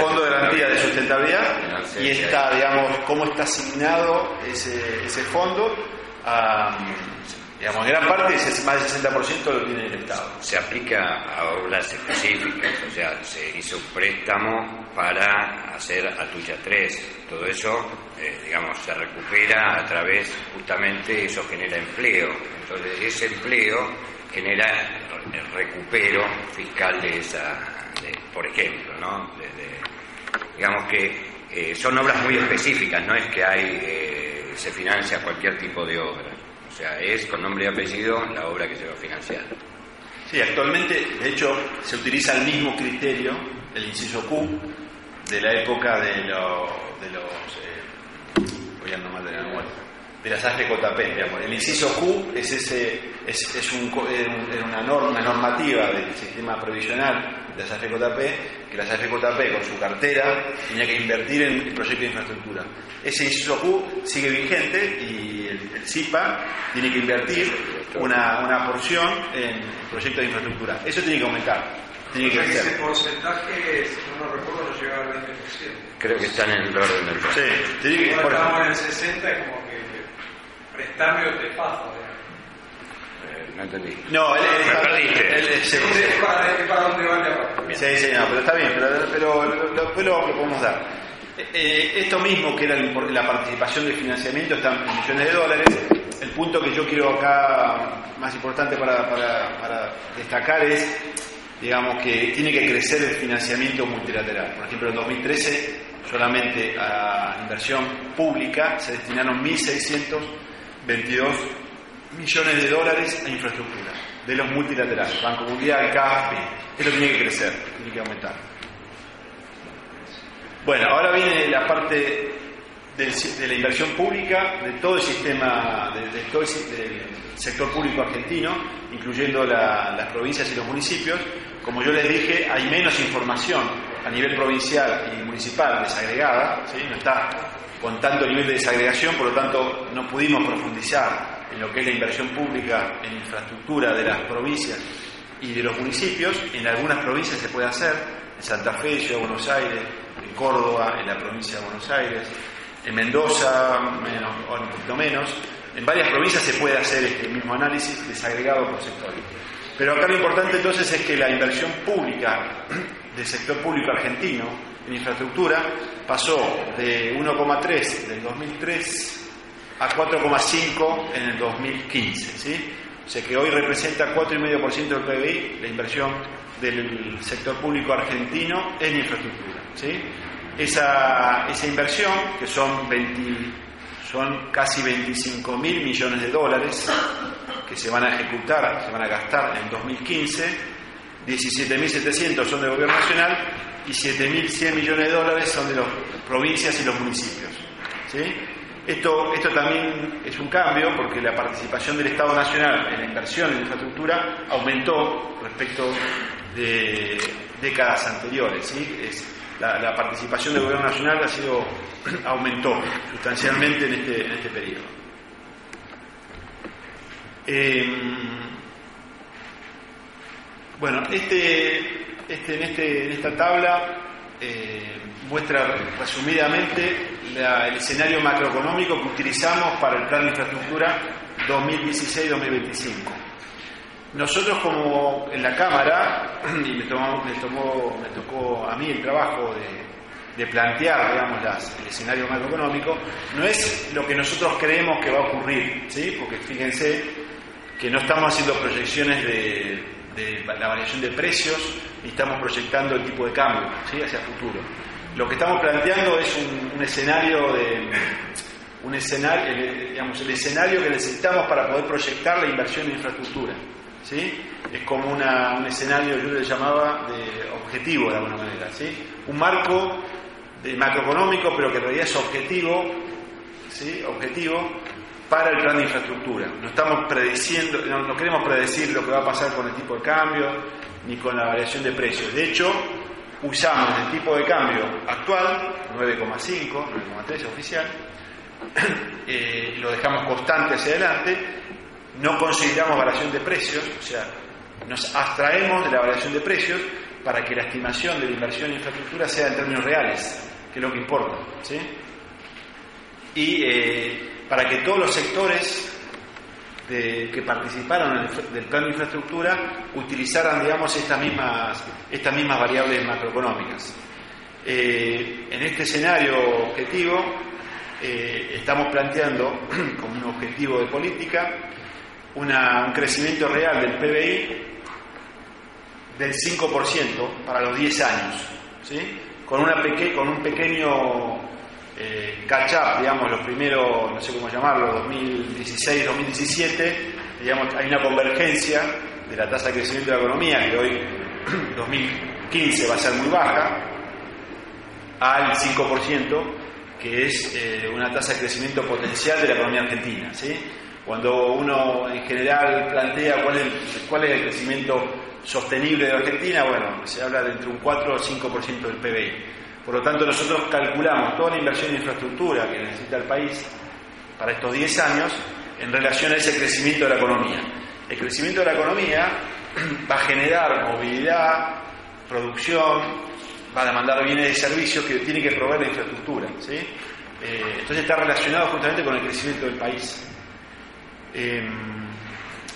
Fondo de Garantía de Sustentabilidad, y está, digamos, cómo está asignado ese fondo. Digamos, en gran parte, más del 60% lo tiene el Estado. Se aplica a obras específicas, o sea, se hizo un préstamo para hacer Atucha 3. Todo eso, digamos, se recupera a través, justamente, eso genera empleo. Entonces, ese empleo genera el recupero fiscal de por ejemplo, ¿no? Digamos que son obras muy específicas, no es que se financia cualquier tipo de obra. O sea, es con nombre y apellido la obra que se va a financiar. Sí, actualmente, de hecho, se utiliza el mismo criterio, el inciso Q, de la época de las AFJP, digamos. El inciso Q era una normativa del sistema previsional de las AFJP, que las AFJP con su cartera tenía que invertir en proyectos de infraestructura. Ese inciso Q sigue vigente y el SIPA tiene que invertir una porción en proyectos de infraestructura. Eso tiene que aumentar. Ese porcentaje, si no recuerdo, no llegaba al 20%. Creo que están en el orden del 20%. Sí, tiene que estamos en el 60, es como que prestame o te paso. No entendí. No, ¿para dónde va la parte? Sí, no, pero está bien, pero después lo podemos dar. Esto mismo que era la participación del financiamiento está en $millones. El punto que yo quiero acá más importante para destacar es, digamos, que tiene que crecer el financiamiento multilateral. Por ejemplo, en 2013 solamente a inversión pública se destinaron $1,622 millones a infraestructura de los multilaterales, Banco Mundial, CAF. Eso tiene que crecer, tiene que aumentar. Bueno, ahora viene la parte de la inversión pública de todo el sistema del sector público argentino, incluyendo las provincias y los municipios. Como yo les dije, hay menos información a nivel provincial y municipal desagregada, ¿sí? No está con tanto nivel de desagregación, por lo tanto no pudimos profundizar en lo que es la inversión pública en infraestructura de las provincias y de los municipios. En algunas provincias se puede hacer, en Santa Fe, Ciudad de Buenos Aires, en Córdoba, en la provincia de Buenos Aires, en Mendoza, un poquito menos, En varias provincias se puede hacer este mismo análisis desagregado por sector. Pero acá lo importante entonces es que la inversión pública del sector público argentino en infraestructura pasó de 1,3 del 2003 a 4,5 en el 2015, ¿sí? O sea que hoy representa 4,5% del PBI la inversión del sector público argentino en infraestructura, ¿sí? Esa inversión, que son casi 25.000 millones de dólares que se van a ejecutar, se van a gastar en 2015, 17.700 son del gobierno nacional y 7.100 millones de dólares son de las provincias y los municipios, ¿sí? Esto también es un cambio porque la participación del Estado Nacional en la inversión en infraestructura aumentó respecto de décadas anteriores, ¿sí? La participación del gobierno nacional aumentó sustancialmente en este periodo. Esta tabla muestra resumidamente el escenario macroeconómico que utilizamos para el Plan de Infraestructura 2016-2025. Nosotros, como en la Cámara, y me tocó a mí el trabajo de plantear, digamos, el escenario macroeconómico, no es lo que nosotros creemos que va a ocurrir, ¿sí? Porque fíjense que no estamos haciendo proyecciones de la variación de precios, y estamos proyectando el tipo de cambio, ¿sí? Hacia el futuro. Lo que estamos planteando es el escenario que necesitamos para poder proyectar la inversión en infraestructura, ¿sí? Es como un escenario, yo le llamaba de objetivo de alguna manera, ¿sí? Un marco macroeconómico, pero que en realidad es objetivo, ¿sí? Objetivo para el plan de infraestructura. No queremos predecir lo que va a pasar con el tipo de cambio ni con la variación de precios. De hecho, usamos el tipo de cambio actual, 9,5, 9,3 oficial, lo dejamos constante hacia adelante, no consideramos variación de precios, o sea, nos abstraemos de la variación de precios para que la estimación de la inversión en infraestructura sea en términos reales, que es lo que importa, ¿sí? Y para que todos los sectores que participaron del plan de infraestructura utilizaran, digamos, estas mismas variables macroeconómicas. En este escenario objetivo estamos planteando como un objetivo de política un crecimiento real del PBI del 5% para los 10 años, ¿sí? Con un pequeño catch-up, digamos, los primeros, no sé cómo llamarlo, 2016, 2017, digamos, hay una convergencia de la tasa de crecimiento de la economía, que hoy, 2015, va a ser muy baja, al 5%, que es una tasa de crecimiento potencial de la economía argentina, ¿sí? Cuando uno, en general, plantea cuál es el crecimiento sostenible de Argentina, bueno, se habla de entre un 4 o 5% del PBI. Por lo tanto, nosotros calculamos toda la inversión en infraestructura que necesita el país para estos 10 años en relación a ese crecimiento de la economía. El crecimiento de la economía va a generar movilidad, producción, va a demandar bienes y servicios que tiene que proveer la infraestructura, ¿sí? Entonces está relacionado justamente con el crecimiento del país.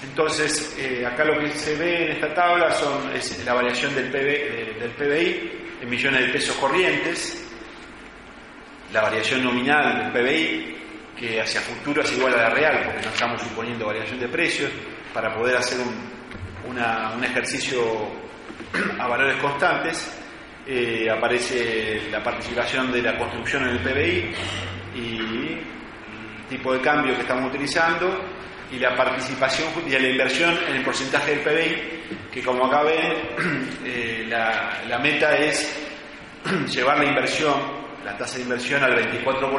Entonces, acá lo que se ve en esta tabla es la variación del PBI en millones de pesos corrientes, la variación nominal del PBI, que hacia futuro es igual a la real, porque no estamos suponiendo variación de precios, para poder hacer un ejercicio a valores constantes. Aparece la participación de la construcción en el PBI y el tipo de cambio que estamos utilizando, y la participación y la inversión en el porcentaje del PBI, que como acá ven, la meta es llevar la inversión, la tasa de inversión al 24%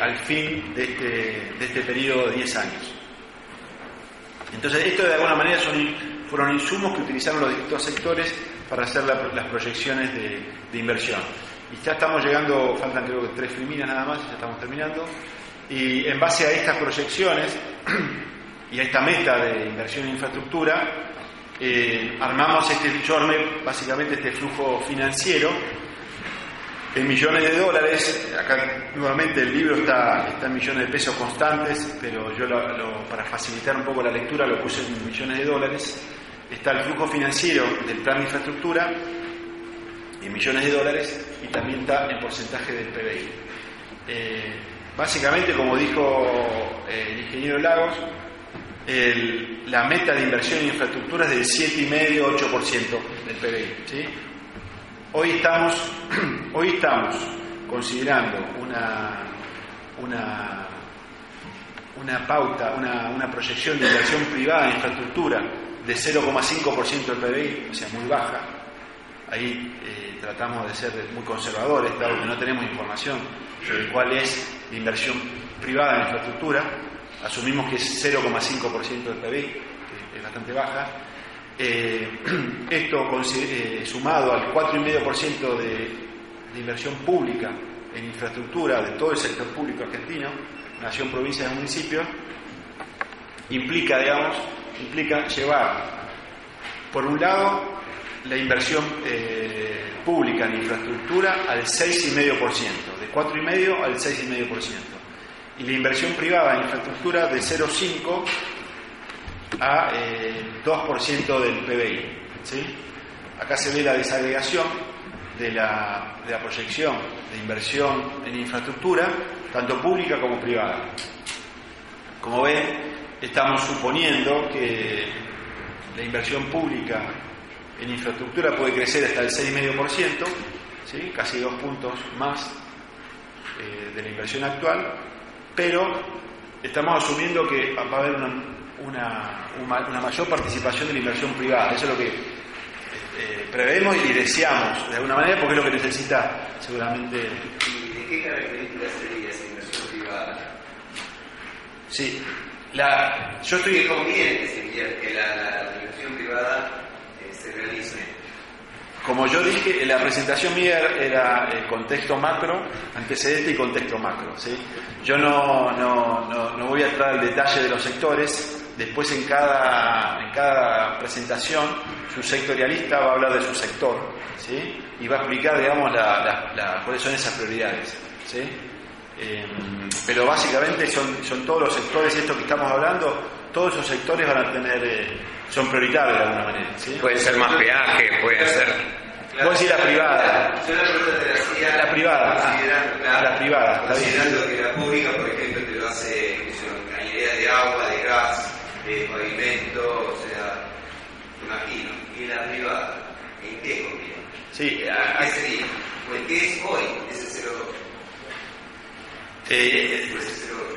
al fin de este periodo de 10 años. Entonces, esto de alguna manera fueron insumos que utilizaron los distintos sectores para hacer las proyecciones de inversión. Y ya estamos llegando, faltan creo que 3 filminas nada más, ya estamos terminando. Y en base a estas proyecciones y a esta meta de inversión en infraestructura, armamos básicamente este flujo financiero en millones de dólares. Acá nuevamente el libro está en millones de pesos constantes, pero yo para facilitar un poco la lectura lo puse en millones de dólares. Está el flujo financiero del plan de infraestructura en millones de dólares y también está en porcentaje del PBI. Básicamente, como dijo el ingeniero Lagos, la meta de inversión en infraestructura es del 7,5-8% del PBI, ¿sí? Hoy estamos considerando una pauta, una proyección de inversión privada en infraestructura de 0,5% del PBI, o sea, muy baja. Ahí tratamos de ser muy conservadores, dado que no tenemos información sobre cuál es la inversión privada en infraestructura. Asumimos que es 0,5% del PBI, que es bastante baja. Esto sumado al 4,5% de inversión pública en infraestructura de todo el sector público argentino, nación, provincias y municipios, implica llevar, por un lado, la inversión pública en infraestructura al 6,5%, de 4,5% al 6,5%, y la inversión privada en infraestructura de 0,5% a 2% del PBI, ¿sí? Acá se ve la desagregación de la proyección de inversión en infraestructura, tanto pública como privada. Como ven, estamos suponiendo que la inversión pública en infraestructura puede crecer hasta el 6,5%, ¿sí? Casi 2 puntos más de la inversión actual, pero estamos asumiendo que va a haber una mayor participación de la inversión privada. Eso es lo que prevemos y deseamos de alguna manera, porque es lo que necesita seguramente. ¿De qué características sería esa inversión privada? Sí, yo estoy que conviene que la inversión privada se realice. Como yo dije, la presentación mía era el contexto macro, antecedente y contexto macro, ¿sí? Yo no voy a entrar al detalle de los sectores. Después en cada presentación, su sectorialista va a hablar de su sector, ¿sí? Y va a explicar, digamos, cuáles son esas prioridades, ¿sí? Pero básicamente son todos los sectores, esto que estamos hablando, todos esos sectores van a tener, son prioritarios de alguna manera, ¿sí? Pueden ser más peajes, pueden ser... Claro, vos decís la privada. Yo la pregunta te la hacía... La privada. La privada, considerando que la pública, por ejemplo, te lo hace la idea de agua, de gas... de pavimento, o sea, imagino, y la privada, ¿en qué conviene? Sí, ese día, ¿o en qué es hoy ese 0,2?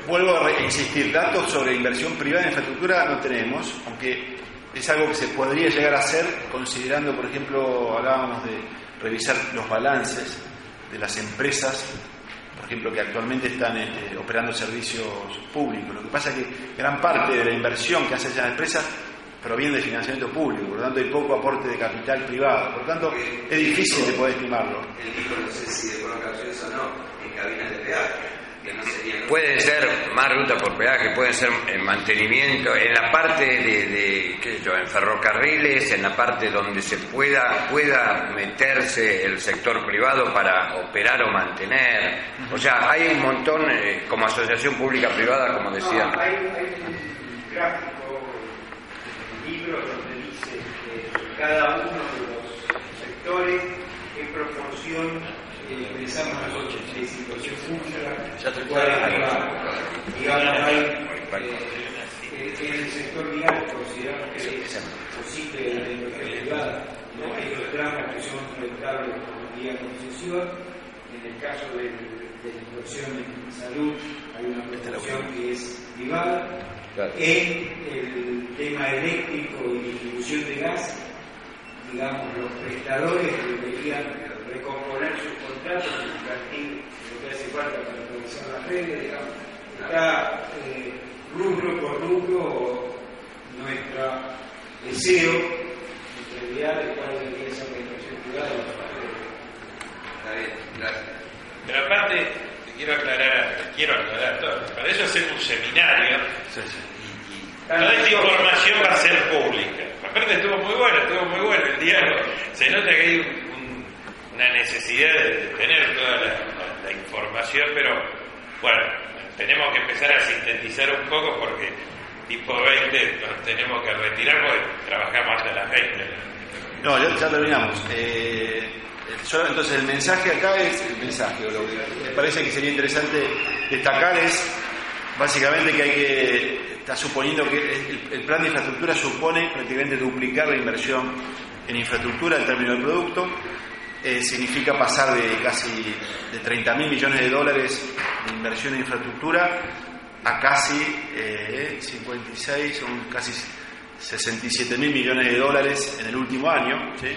Vuelvo a insistir, datos sobre inversión privada en infraestructura no tenemos, aunque es algo que se podría llegar a hacer considerando, por ejemplo, hablábamos de revisar los balances de las empresas, por ejemplo, que actualmente están operando servicios públicos. Lo que pasa es que gran parte de la inversión que hacen esas empresas proviene de financiamiento público, por lo tanto hay poco aporte de capital privado, por lo tanto es difícil de poder estimarlo. El tipo, no sé si de colocaciones o no, en cabinas de peaje, que no serían... Pueden ser más ruta por peaje, pueden ser en mantenimiento, en la parte de qué sé yo, en ferrocarriles, en la parte donde se pueda meterse el sector privado para operar o mantener. O sea, hay un montón, como asociación pública-privada, como decían. Hay un gráfico en el libro donde dice que cada uno de los sectores en proporción pensamos a los 85 y ahora hay en el sector vial consideramos que es posible la inversión privada, ¿no? Hay los tramos que son rentables por vía concesión. En el caso de la inversión en salud hay una prestación que es privada. Claro. En el tema eléctrico y distribución de gas, digamos, los prestadores deberían recomponer sus contratos, invertir lo que hace falta para actualizar las redes, digamos. Está rubro por rubro nuestro deseo, nuestra idea de cuál debería ser la inversión privada. Gracias. Pero aparte, te quiero aclarar todo. Para eso hacemos un seminario. Sí, sí. Toda esta información va a ser pública. Aparte estuvo muy bueno el diálogo. Se nota que hay un una necesidad de tener toda la información, pero bueno, tenemos que empezar a sintetizar un poco porque tipo 20 nos tenemos que retirar porque trabajamos hasta las 20. No, ya terminamos. Entonces el mensaje acá es el mensaje, o lo que me parece que sería interesante destacar es básicamente que hay que, está suponiendo que el plan de infraestructura supone prácticamente duplicar la inversión en infraestructura en términos de producto, significa pasar de casi de $30.000 millones de inversión en infraestructura a casi 56, son casi $67.000 millones en el último año, ¿sí?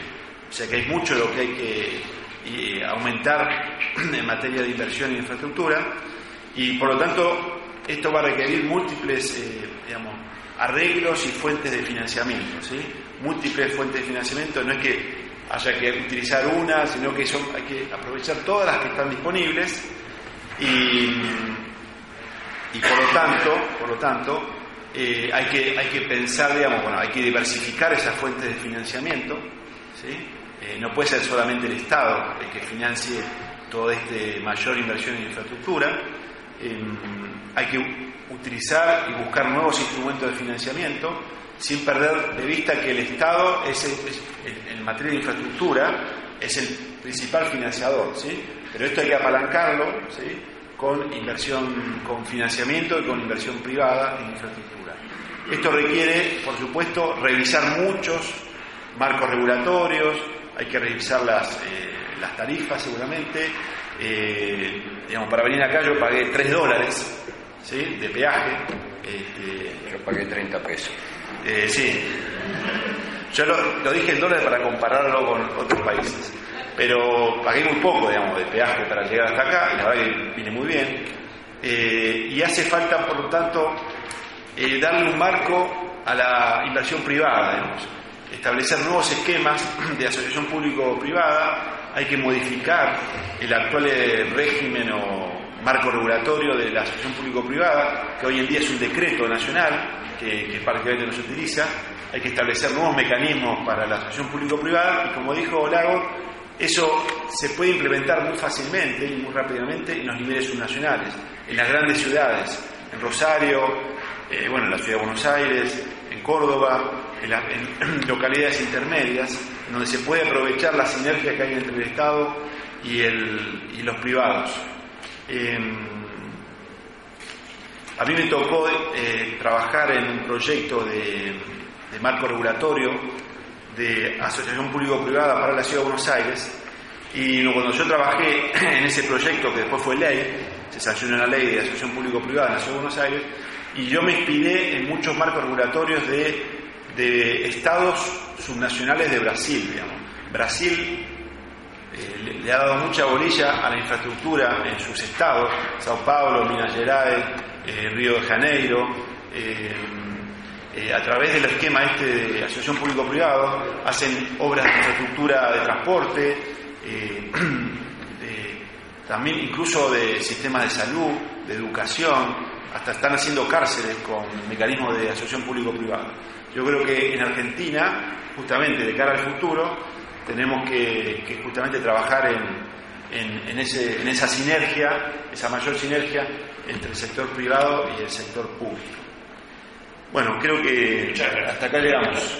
O sea que hay mucho lo que hay que aumentar en materia de inversión en infraestructura, y por lo tanto esto va a requerir múltiples arreglos y fuentes de financiamiento, ¿sí? Múltiples fuentes de financiamiento, no es que haya que utilizar una, sino que hay que aprovechar todas las que están disponibles, y por lo tanto, hay que pensar, hay que diversificar esas fuentes de financiamiento, ¿sí? No puede ser solamente el Estado el que financie toda esta mayor inversión en infraestructura, hay que utilizar y buscar nuevos instrumentos de financiamiento sin perder de vista que el Estado es en materia de infraestructura es el principal financiador, ¿sí? Pero esto hay que apalancarlo, ¿sí? Con inversión, con financiamiento y con inversión privada en infraestructura. Esto requiere, por supuesto, revisar muchos marcos regulatorios, hay que revisar las tarifas seguramente. Para venir acá yo pagué $3, ¿sí? De peaje. Yo pagué $30. Sí, yo lo dije en dólares para compararlo con otros países, pero pagué muy poco, de peaje para llegar hasta acá, y la verdad que viene muy bien, y hace falta, por lo tanto, darle un marco a la inversión privada, establecer nuevos esquemas de asociación público-privada. Hay que modificar el actual régimen o marco regulatorio de la asociación público-privada, que hoy en día es un decreto nacional que prácticamente no se utiliza. Hay que establecer nuevos mecanismos para la asociación público-privada, y como dijo Lago, eso se puede implementar muy fácilmente y muy rápidamente en los niveles subnacionales, en las grandes ciudades, en Rosario, en la ciudad de Buenos Aires, en Córdoba, en localidades intermedias, donde se puede aprovechar la sinergia que hay entre el Estado y los privados. A mí me tocó trabajar en un proyecto de marco regulatorio de asociación público-privada para la ciudad de Buenos Aires, y cuando yo trabajé en ese proyecto, que después fue ley, se sancionó la ley de asociación público-privada en la ciudad de Buenos Aires, y yo me inspiré en muchos marcos regulatorios de estados subnacionales de Brasil, Brasil le ha dado mucha bolilla a la infraestructura en sus estados, Sao Paulo, Minas Gerais, Río de Janeiro, a través del esquema de asociación público-privado hacen obras de infraestructura de transporte, también incluso de sistemas de salud, de educación, hasta están haciendo cárceles con mecanismos de asociación público-privada. Yo creo que en Argentina, justamente de cara al futuro, tenemos que justamente trabajar en esa sinergia, esa mayor sinergia entre el sector privado y el sector público. Bueno, creo que hasta acá llegamos.